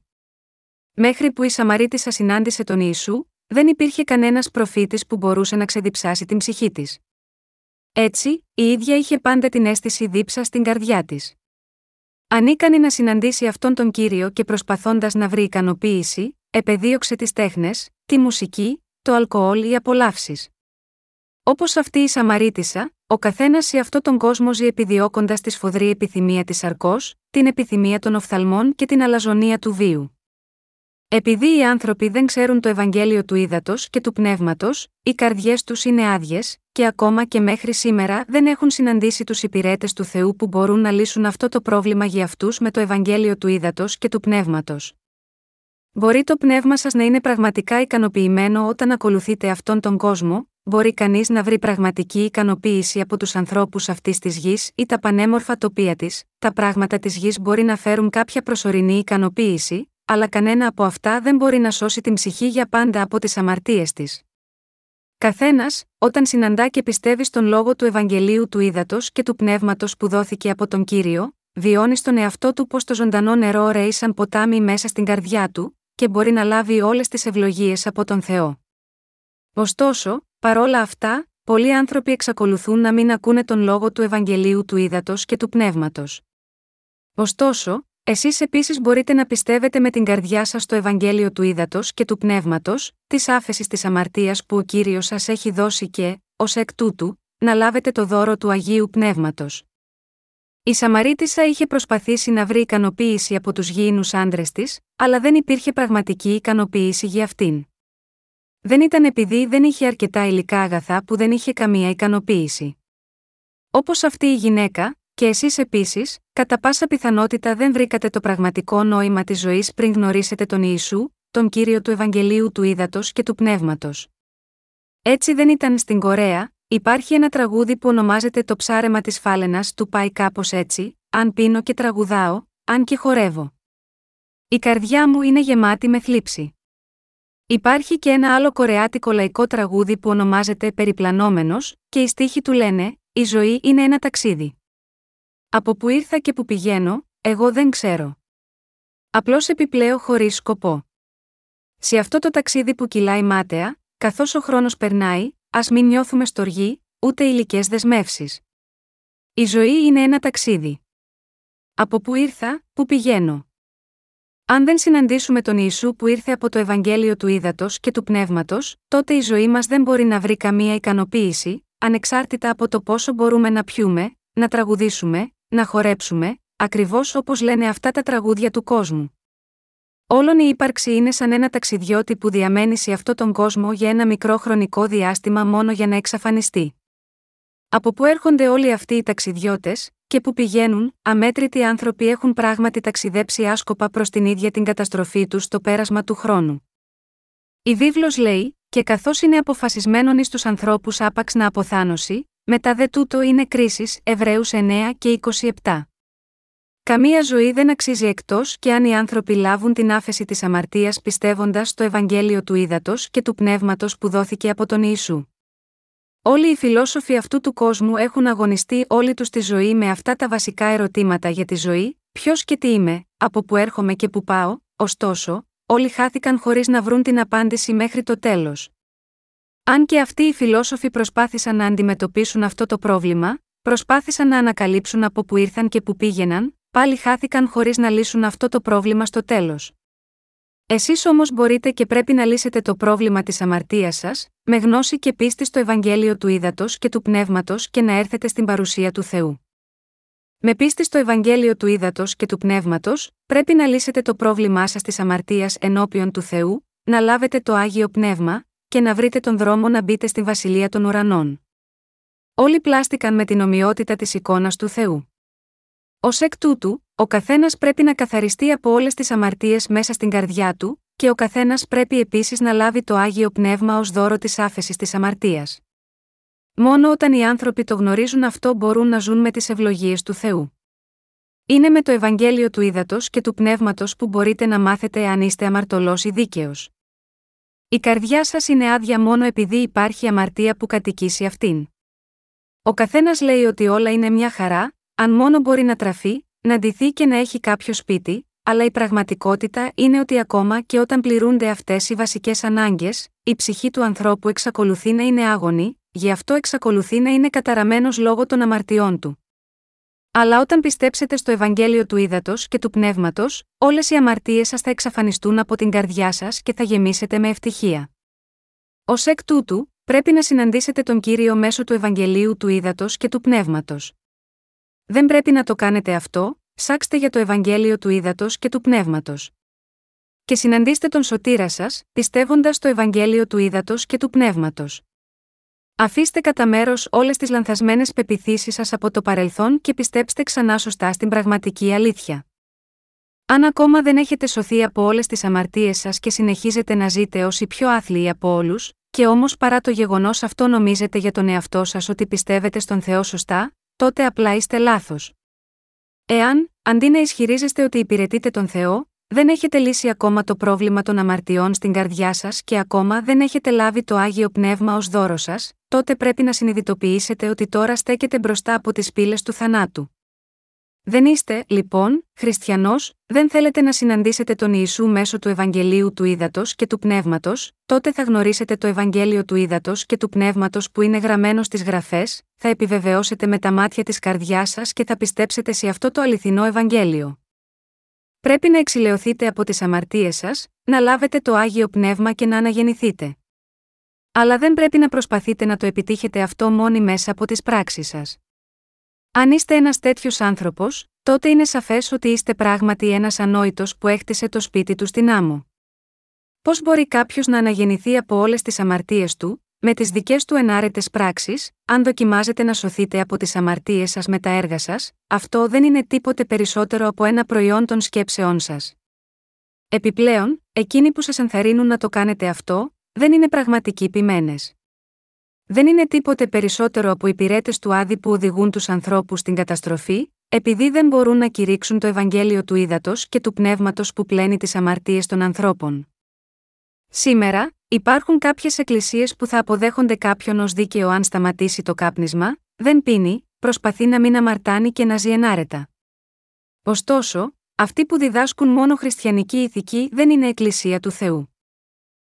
Μέχρι που η Σαμαρίτισσα συνάντησε τον Ιησού, δεν υπήρχε κανένας προφήτης που μπορούσε να ξεδιψάσει την ψυχή της. Έτσι, η ίδια είχε πάντα την αίσθηση δίψα στην καρδιά της. Ανίκανη να συναντήσει αυτόν τον Κύριο και προσπαθώντας να βρει ικανοποίηση, επεδίωξε τις τέχνες, τη μουσική, το αλκοόλ ή απολαύσεις. Όπως αυτή η Σαμαρίτισσα, ο καθένας σε αυτόν τον κόσμο ζει επιδιώκοντας τη σφοδρή επιθυμία της σαρκός, την επιθυμία των οφθαλμών και την αλαζονία του βίου. Επειδή οι άνθρωποι δεν ξέρουν το Ευαγγέλιο του Ύδατος και του Πνεύματος, οι καρδιές τους είναι άδειες, και ακόμα και μέχρι σήμερα δεν έχουν συναντήσει τους υπηρέτες του Θεού που μπορούν να λύσουν αυτό το πρόβλημα για αυτούς με το Ευαγγέλιο του Ύδατος και του Πνεύματος. Μπορεί το πνεύμα σας να είναι πραγματικά ικανοποιημένο όταν ακολουθείτε αυτόν τον κόσμο, μπορεί κανείς να βρει πραγματική ικανοποίηση από τους ανθρώπους αυτής της γης ή τα πανέμορφα τοπία της, τα πράγματα της γης μπορεί να φέρουν κάποια προσωρινή ικανοποίηση, αλλά κανένα από αυτά δεν μπορεί να σώσει την ψυχή για πάντα από τις αμαρτίες της. Καθένας, όταν συναντά και πιστεύει στον λόγο του Ευαγγελίου του Ύδατος και του Πνεύματος που δόθηκε από τον Κύριο, βιώνει στον εαυτό του πως το ζωντανό νερό ρέει σαν ποτάμι μέσα στην καρδιά του και μπορεί να λάβει όλες τις ευλογίες από τον Θεό. Ωστόσο, παρόλα αυτά, πολλοί άνθρωποι εξακολουθούν να μην ακούνε τον λόγο του Ευαγγελίου του Ύδατος και του Πνεύματος. Ωστόσο, εσείς επίσης μπορείτε να πιστεύετε με την καρδιά σας στο Ευαγγέλιο του Ύδατος και του Πνεύματος, της άφεσης της αμαρτίας που ο Κύριος σας έχει δώσει και, ως εκ τούτου, να λάβετε το δώρο του Αγίου Πνεύματος. Η Σαμαρίτισσα είχε προσπαθήσει να βρει ικανοποίηση από τους γήινους άντρες της, αλλά δεν υπήρχε πραγματική ικανοποίηση για αυτήν. Δεν ήταν επειδή δεν είχε αρκετά υλικά αγαθά που δεν είχε καμία ικανοποίηση. Όπως αυτή η γυναίκα, και εσείς επίσης, κατά πάσα πιθανότητα δεν βρήκατε το πραγματικό νόημα της ζωής πριν γνωρίσετε τον Ιησού, τον Κύριο του Ευαγγελίου του Ύδατος και του Πνεύματος. Έτσι δεν ήταν στην Κορέα, υπάρχει ένα τραγούδι που ονομάζεται «Το ψάρεμα της φάλαινας» του πάει κάπως έτσι: «Αν πίνω και τραγουδάω, αν και χορεύω, η καρδιά μου είναι γεμάτη με θλίψη». Υπάρχει και ένα άλλο κορεάτικο λαϊκό τραγούδι που ονομάζεται «Περιπλανόμενος» και οι στίχοι του λένε: «Η ζωή είναι ένα ταξίδι. Από που ήρθα και που πηγαίνω, εγώ δεν ξέρω. Απλώς επιπλέω χωρίς σκοπό». Σε αυτό το ταξίδι που κυλάει μάταια, καθώς ο χρόνος περνάει, ας μην νιώθουμε στοργή, ούτε υλικές δεσμεύσεις. Η ζωή είναι ένα ταξίδι. Από που ήρθα, που πηγαίνω. Αν δεν συναντήσουμε τον Ιησού που ήρθε από το Ευαγγέλιο του Ύδατος και του Πνεύματος, τότε η ζωή μας δεν μπορεί να βρει καμία ικανοποίηση, ανεξάρτητα από το πόσο μπορούμε να πιούμε, να τραγουδήσουμε, να χορέψουμε, ακριβώς όπως λένε αυτά τα τραγούδια του κόσμου. Όλον η ύπαρξη είναι σαν ένα ταξιδιώτη που διαμένει σε αυτόν τον κόσμο για ένα μικρό χρονικό διάστημα μόνο για να εξαφανιστεί. Από πού έρχονται όλοι αυτοί οι ταξιδιώτες, και πού πηγαίνουν? Αμέτρητοι άνθρωποι έχουν πράγματι ταξιδέψει άσκοπα προς την ίδια την καταστροφή τους στο πέρασμα του χρόνου. Η βίβλος λέει: «Και καθώς είναι αποφασισμένον εις τους ανθρώπους άπαξ να αποθάνωση, μετά δε τούτο είναι κρίσις». Εβραίους εννέα και είκοσι επτά. Καμία ζωή δεν αξίζει εκτός και αν οι άνθρωποι λάβουν την άφεση της αμαρτίας πιστεύοντας στο Ευαγγέλιο του Ύδατος και του Πνεύματος που δόθηκε από τον Ιησού. Όλοι οι φιλόσοφοι αυτού του κόσμου έχουν αγωνιστεί όλη τους τη ζωή με αυτά τα βασικά ερωτήματα για τη ζωή: ποιος και τι είμαι, από που έρχομαι και που πάω. Ωστόσο, όλοι χάθηκαν χωρίς να βρουν την απάντηση μέχρι το τέλος. Αν και αυτοί οι φιλόσοφοι προσπάθησαν να αντιμετωπίσουν αυτό το πρόβλημα, προσπάθησαν να ανακαλύψουν από που ήρθαν και που πήγαιναν, πάλι χάθηκαν χωρίς να λύσουν αυτό το πρόβλημα στο τέλος. Εσείς όμως μπορείτε και πρέπει να λύσετε το πρόβλημα της αμαρτίας σας, με γνώση και πίστη στο Ευαγγέλιο του Ύδατος και του Πνεύματος και να έρθετε στην παρουσία του Θεού. Με πίστη στο Ευαγγέλιο του Ύδατος και του Πνεύματος, πρέπει να λύσετε το πρόβλημά σας της αμαρτίας ενώπιον του Θεού, να λάβετε το Άγιο Πνεύμα και να βρείτε τον δρόμο να μπείτε στη Βασιλεία των Ουρανών. Όλοι πλάστηκαν με την ομοιότητα της εικόνας του Θεού. Ως εκ τούτου, ο καθένας πρέπει να καθαριστεί από όλες τις αμαρτίες μέσα στην καρδιά του, και ο καθένας πρέπει επίσης να λάβει το Άγιο Πνεύμα ως δώρο της άφεσης της αμαρτίας. Μόνο όταν οι άνθρωποι το γνωρίζουν αυτό μπορούν να ζουν με τις ευλογίες του Θεού. Είναι με το Ευαγγέλιο του Ύδατος και του Πνεύματος που μπορείτε να μάθετε αν είστε αμαρτωλός ή δίκαιος. Η καρδιά σας είναι άδεια μόνο επειδή υπάρχει αμαρτία που κατοικεί σε αυτήν. Ο καθένας λέει ότι όλα είναι μια χαρά, αν μόνο μπορεί να τραφεί, να ντυθεί και να έχει κάποιο σπίτι, αλλά η πραγματικότητα είναι ότι ακόμα και όταν πληρούνται αυτές οι βασικές ανάγκες, η ψυχή του ανθρώπου εξακολουθεί να είναι άγωνη, γι' αυτό εξακολουθεί να είναι καταραμένος λόγω των αμαρτιών του. Αλλά όταν πιστέψετε στο Ευαγγέλιο του Ύδατος και του Πνεύματος, όλες οι αμαρτίες σας θα εξαφανιστούν από την καρδιά σας και θα γεμίσετε με ευτυχία. Ως εκ τούτου, πρέπει να συναντήσετε τον Κύριο μέσω του Ευαγγελίου του Ύδατος και του Πνεύματος. Δεν πρέπει να το κάνετε αυτό, ψάξτε για το Ευαγγέλιο του Ύδατος και του Πνεύματος. Και συναντήστε τον σωτήρα σας, πιστεύοντας στο Ευαγγέλιο του Ύδατος και του Πνεύματος. Αφήστε κατά μέρος όλες τις λανθασμένες πεποιθήσεις σας από το παρελθόν και πιστέψτε ξανά σωστά στην πραγματική αλήθεια. Αν ακόμα δεν έχετε σωθεί από όλες τις αμαρτίες σας και συνεχίζετε να ζείτε ως οι πιο άθλιοι από όλους, και όμως παρά το γεγονός αυτό νομίζετε για τον εαυτό σας ότι πιστεύετε στον Θεό σωστά, τότε απλά είστε λάθος. Εάν, αντί να ισχυρίζεστε ότι υπηρετείτε τον Θεό, δεν έχετε λύσει ακόμα το πρόβλημα των αμαρτιών στην καρδιά σας και ακόμα δεν έχετε λάβει το Άγιο Πνεύμα ως δώρο σας, τότε πρέπει να συνειδητοποιήσετε ότι τώρα στέκετε μπροστά από τις πύλες του θανάτου. Δεν είστε, λοιπόν, χριστιανός, δεν θέλετε να συναντήσετε τον Ιησού μέσω του Ευαγγελίου του Ύδατος και του Πνεύματος, τότε θα γνωρίσετε το Ευαγγέλιο του Ύδατος και του Πνεύματος που είναι γραμμένο στις Γραφές, θα επιβεβαιώσετε με τα μάτια της καρδιάς σας και θα πιστέψετε σε αυτό το αληθινό Ευαγγέλιο. Πρέπει να εξηλαιωθείτε από τις αμαρτίες σας, να λάβετε το Άγιο Πνεύμα και να αναγεννηθείτε. Αλλά δεν πρέπει να προσπαθείτε να το επιτύχετε αυτό μόνοι μέσα από τις πράξεις σας. Αν είστε ένας τέτοιος άνθρωπος, τότε είναι σαφές ότι είστε πράγματι ένας ανόητος που έχτισε το σπίτι του στην άμμο. Πώς μπορεί κάποιος να αναγεννηθεί από όλες τις αμαρτίες του, με τις δικές του ενάρετες πράξεις, αν δοκιμάζετε να σωθείτε από τις αμαρτίες σας με τα έργα σας? Αυτό δεν είναι τίποτε περισσότερο από ένα προϊόν των σκέψεών σας. Επιπλέον, εκείνοι που σας ενθαρρύνουν να το κάνετε αυτό, δεν είναι πραγματικοί ποιμένες. Δεν είναι τίποτε περισσότερο από υπηρέτες του Άδη που οδηγούν τους ανθρώπους στην καταστροφή, επειδή δεν μπορούν να κηρύξουν το Ευαγγέλιο του Ύδατος και του Πνεύματος που πλένει τις αμαρτίες των ανθρώπων. Σήμερα, υπάρχουν κάποιες εκκλησίες που θα αποδέχονται κάποιον ως δίκαιο αν σταματήσει το κάπνισμα, δεν πίνει, προσπαθεί να μην αμαρτάνει και να ζει ενάρετα. Ωστόσο, αυτοί που διδάσκουν μόνο χριστιανική ηθική δεν είναι εκκλησία του Θεού.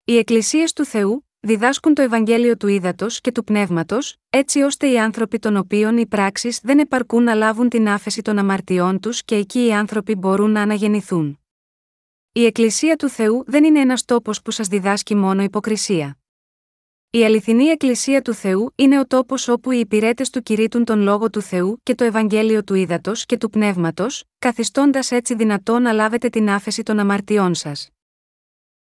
Οι εκκλησίες του Θεού διδάσκουν το Ευαγγέλιο του Ύδατος και του Πνεύματος, έτσι ώστε οι άνθρωποι των οποίων οι πράξεις δεν επαρκούν να λάβουν την άφεση των αμαρτιών τους και εκεί οι άνθρωποι μπορούν να αναγεννηθούν. Η Εκκλησία του Θεού δεν είναι ένας τόπος που σας διδάσκει μόνο υποκρισία. Η αληθινή Εκκλησία του Θεού είναι ο τόπος όπου οι υπηρέτες του κηρύττουν τον Λόγο του Θεού και το Ευαγγέλιο του ύδατος και του Πνεύματος, καθιστώντας έτσι δυνατό να λάβετε την άφεση των αμαρτιών σας.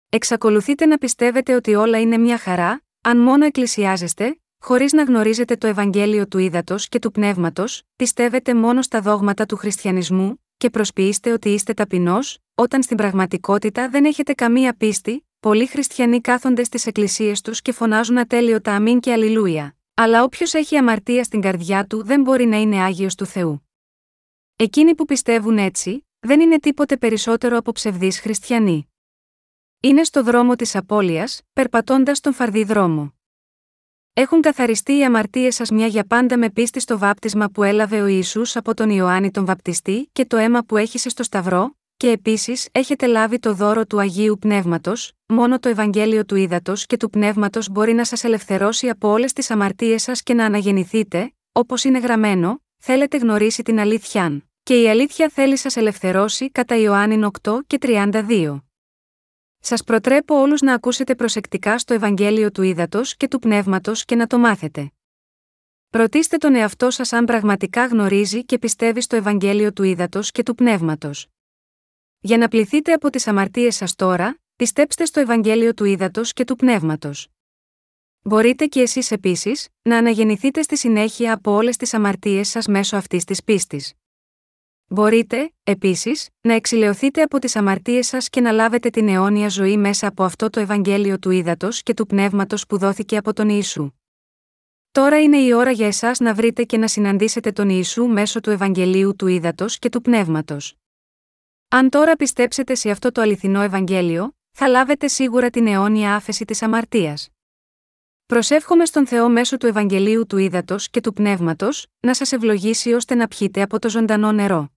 Εξακολουθείτε να πιστεύετε ότι όλα είναι μια χαρά, αν μόνο εκκλησιάζεστε, χωρίς να γνωρίζετε το Ευαγγέλιο του ύδατος και του Πνεύματος, πιστεύετε μόνο στα δόγματα του χριστιανισμού και προσποιείστε ότι είστε ταπεινός, όταν στην πραγματικότητα δεν έχετε καμία πίστη. Πολλοί χριστιανοί κάθονται στις εκκλησίες τους και φωνάζουν ατέλειωτα αμήν και αλληλούια, αλλά όποιος έχει αμαρτία στην καρδιά του δεν μπορεί να είναι άγιος του Θεού. Εκείνοι που πιστεύουν έτσι, δεν είναι τίποτε περισσότερο από ψευδείς χριστιανοί. Είναι στο δρόμο της απώλειας, περπατώντας τον φαρδί δρόμο. Έχουν καθαριστεί οι αμαρτίες σας μια για πάντα με πίστη στο βάπτισμα που έλαβε ο Ιησούς από τον Ιωάννη τον Βαπτιστή και το αίμα που έχυσε στο Σταυρό. Και επίσης έχετε λάβει το δώρο του Αγίου Πνεύματος, μόνο το Ευαγγέλιο του ύδατος και του Πνεύματος μπορεί να σας ελευθερώσει από όλες τις αμαρτίες σας και να αναγεννηθείτε, όπως είναι γραμμένο, θέλετε γνωρίσει την αλήθειαν, και η αλήθεια θέλει σας ελευθερώσει κατά Ιωάννην οκτώ και τριάντα δύο. Σας προτρέπω όλους να ακούσετε προσεκτικά στο Ευαγγέλιο του ύδατος και του Πνεύματος και να το μάθετε. Ρωτήστε τον εαυτό σας αν πραγματικά γνωρίζει και πιστεύει στο Ευαγγέλιο του ύδατος και του Πνεύματος. Για να πληθείτε από τις αμαρτίες σας τώρα, πιστέψτε στο Ευαγγέλιο του ύδατος και του Πνεύματος. Μπορείτε και εσείς επίσης να αναγεννηθείτε στη συνέχεια από όλες τις αμαρτίες σας μέσω αυτής της πίστης. Μπορείτε, επίσης, να εξηλαιωθείτε από τις αμαρτίες σας και να λάβετε την αιώνια ζωή μέσα από αυτό το Ευαγγέλιο του ύδατος και του Πνεύματος που δόθηκε από τον Ιησού. Τώρα είναι η ώρα για εσάς να βρείτε και να συναντήσετε τον Ιησού μέσω του Ευαγγελίου του ύδατος και του Πνεύματος. Αν τώρα πιστέψετε σε αυτό το αληθινό Ευαγγέλιο, θα λάβετε σίγουρα την αιώνια άφεση της αμαρτίας. Προσεύχομαι στον Θεό μέσω του Ευαγγελίου του ύδατος και του Πνεύματος να σας ευλογήσει ώστε να πιείτε από το ζωντανό νερό.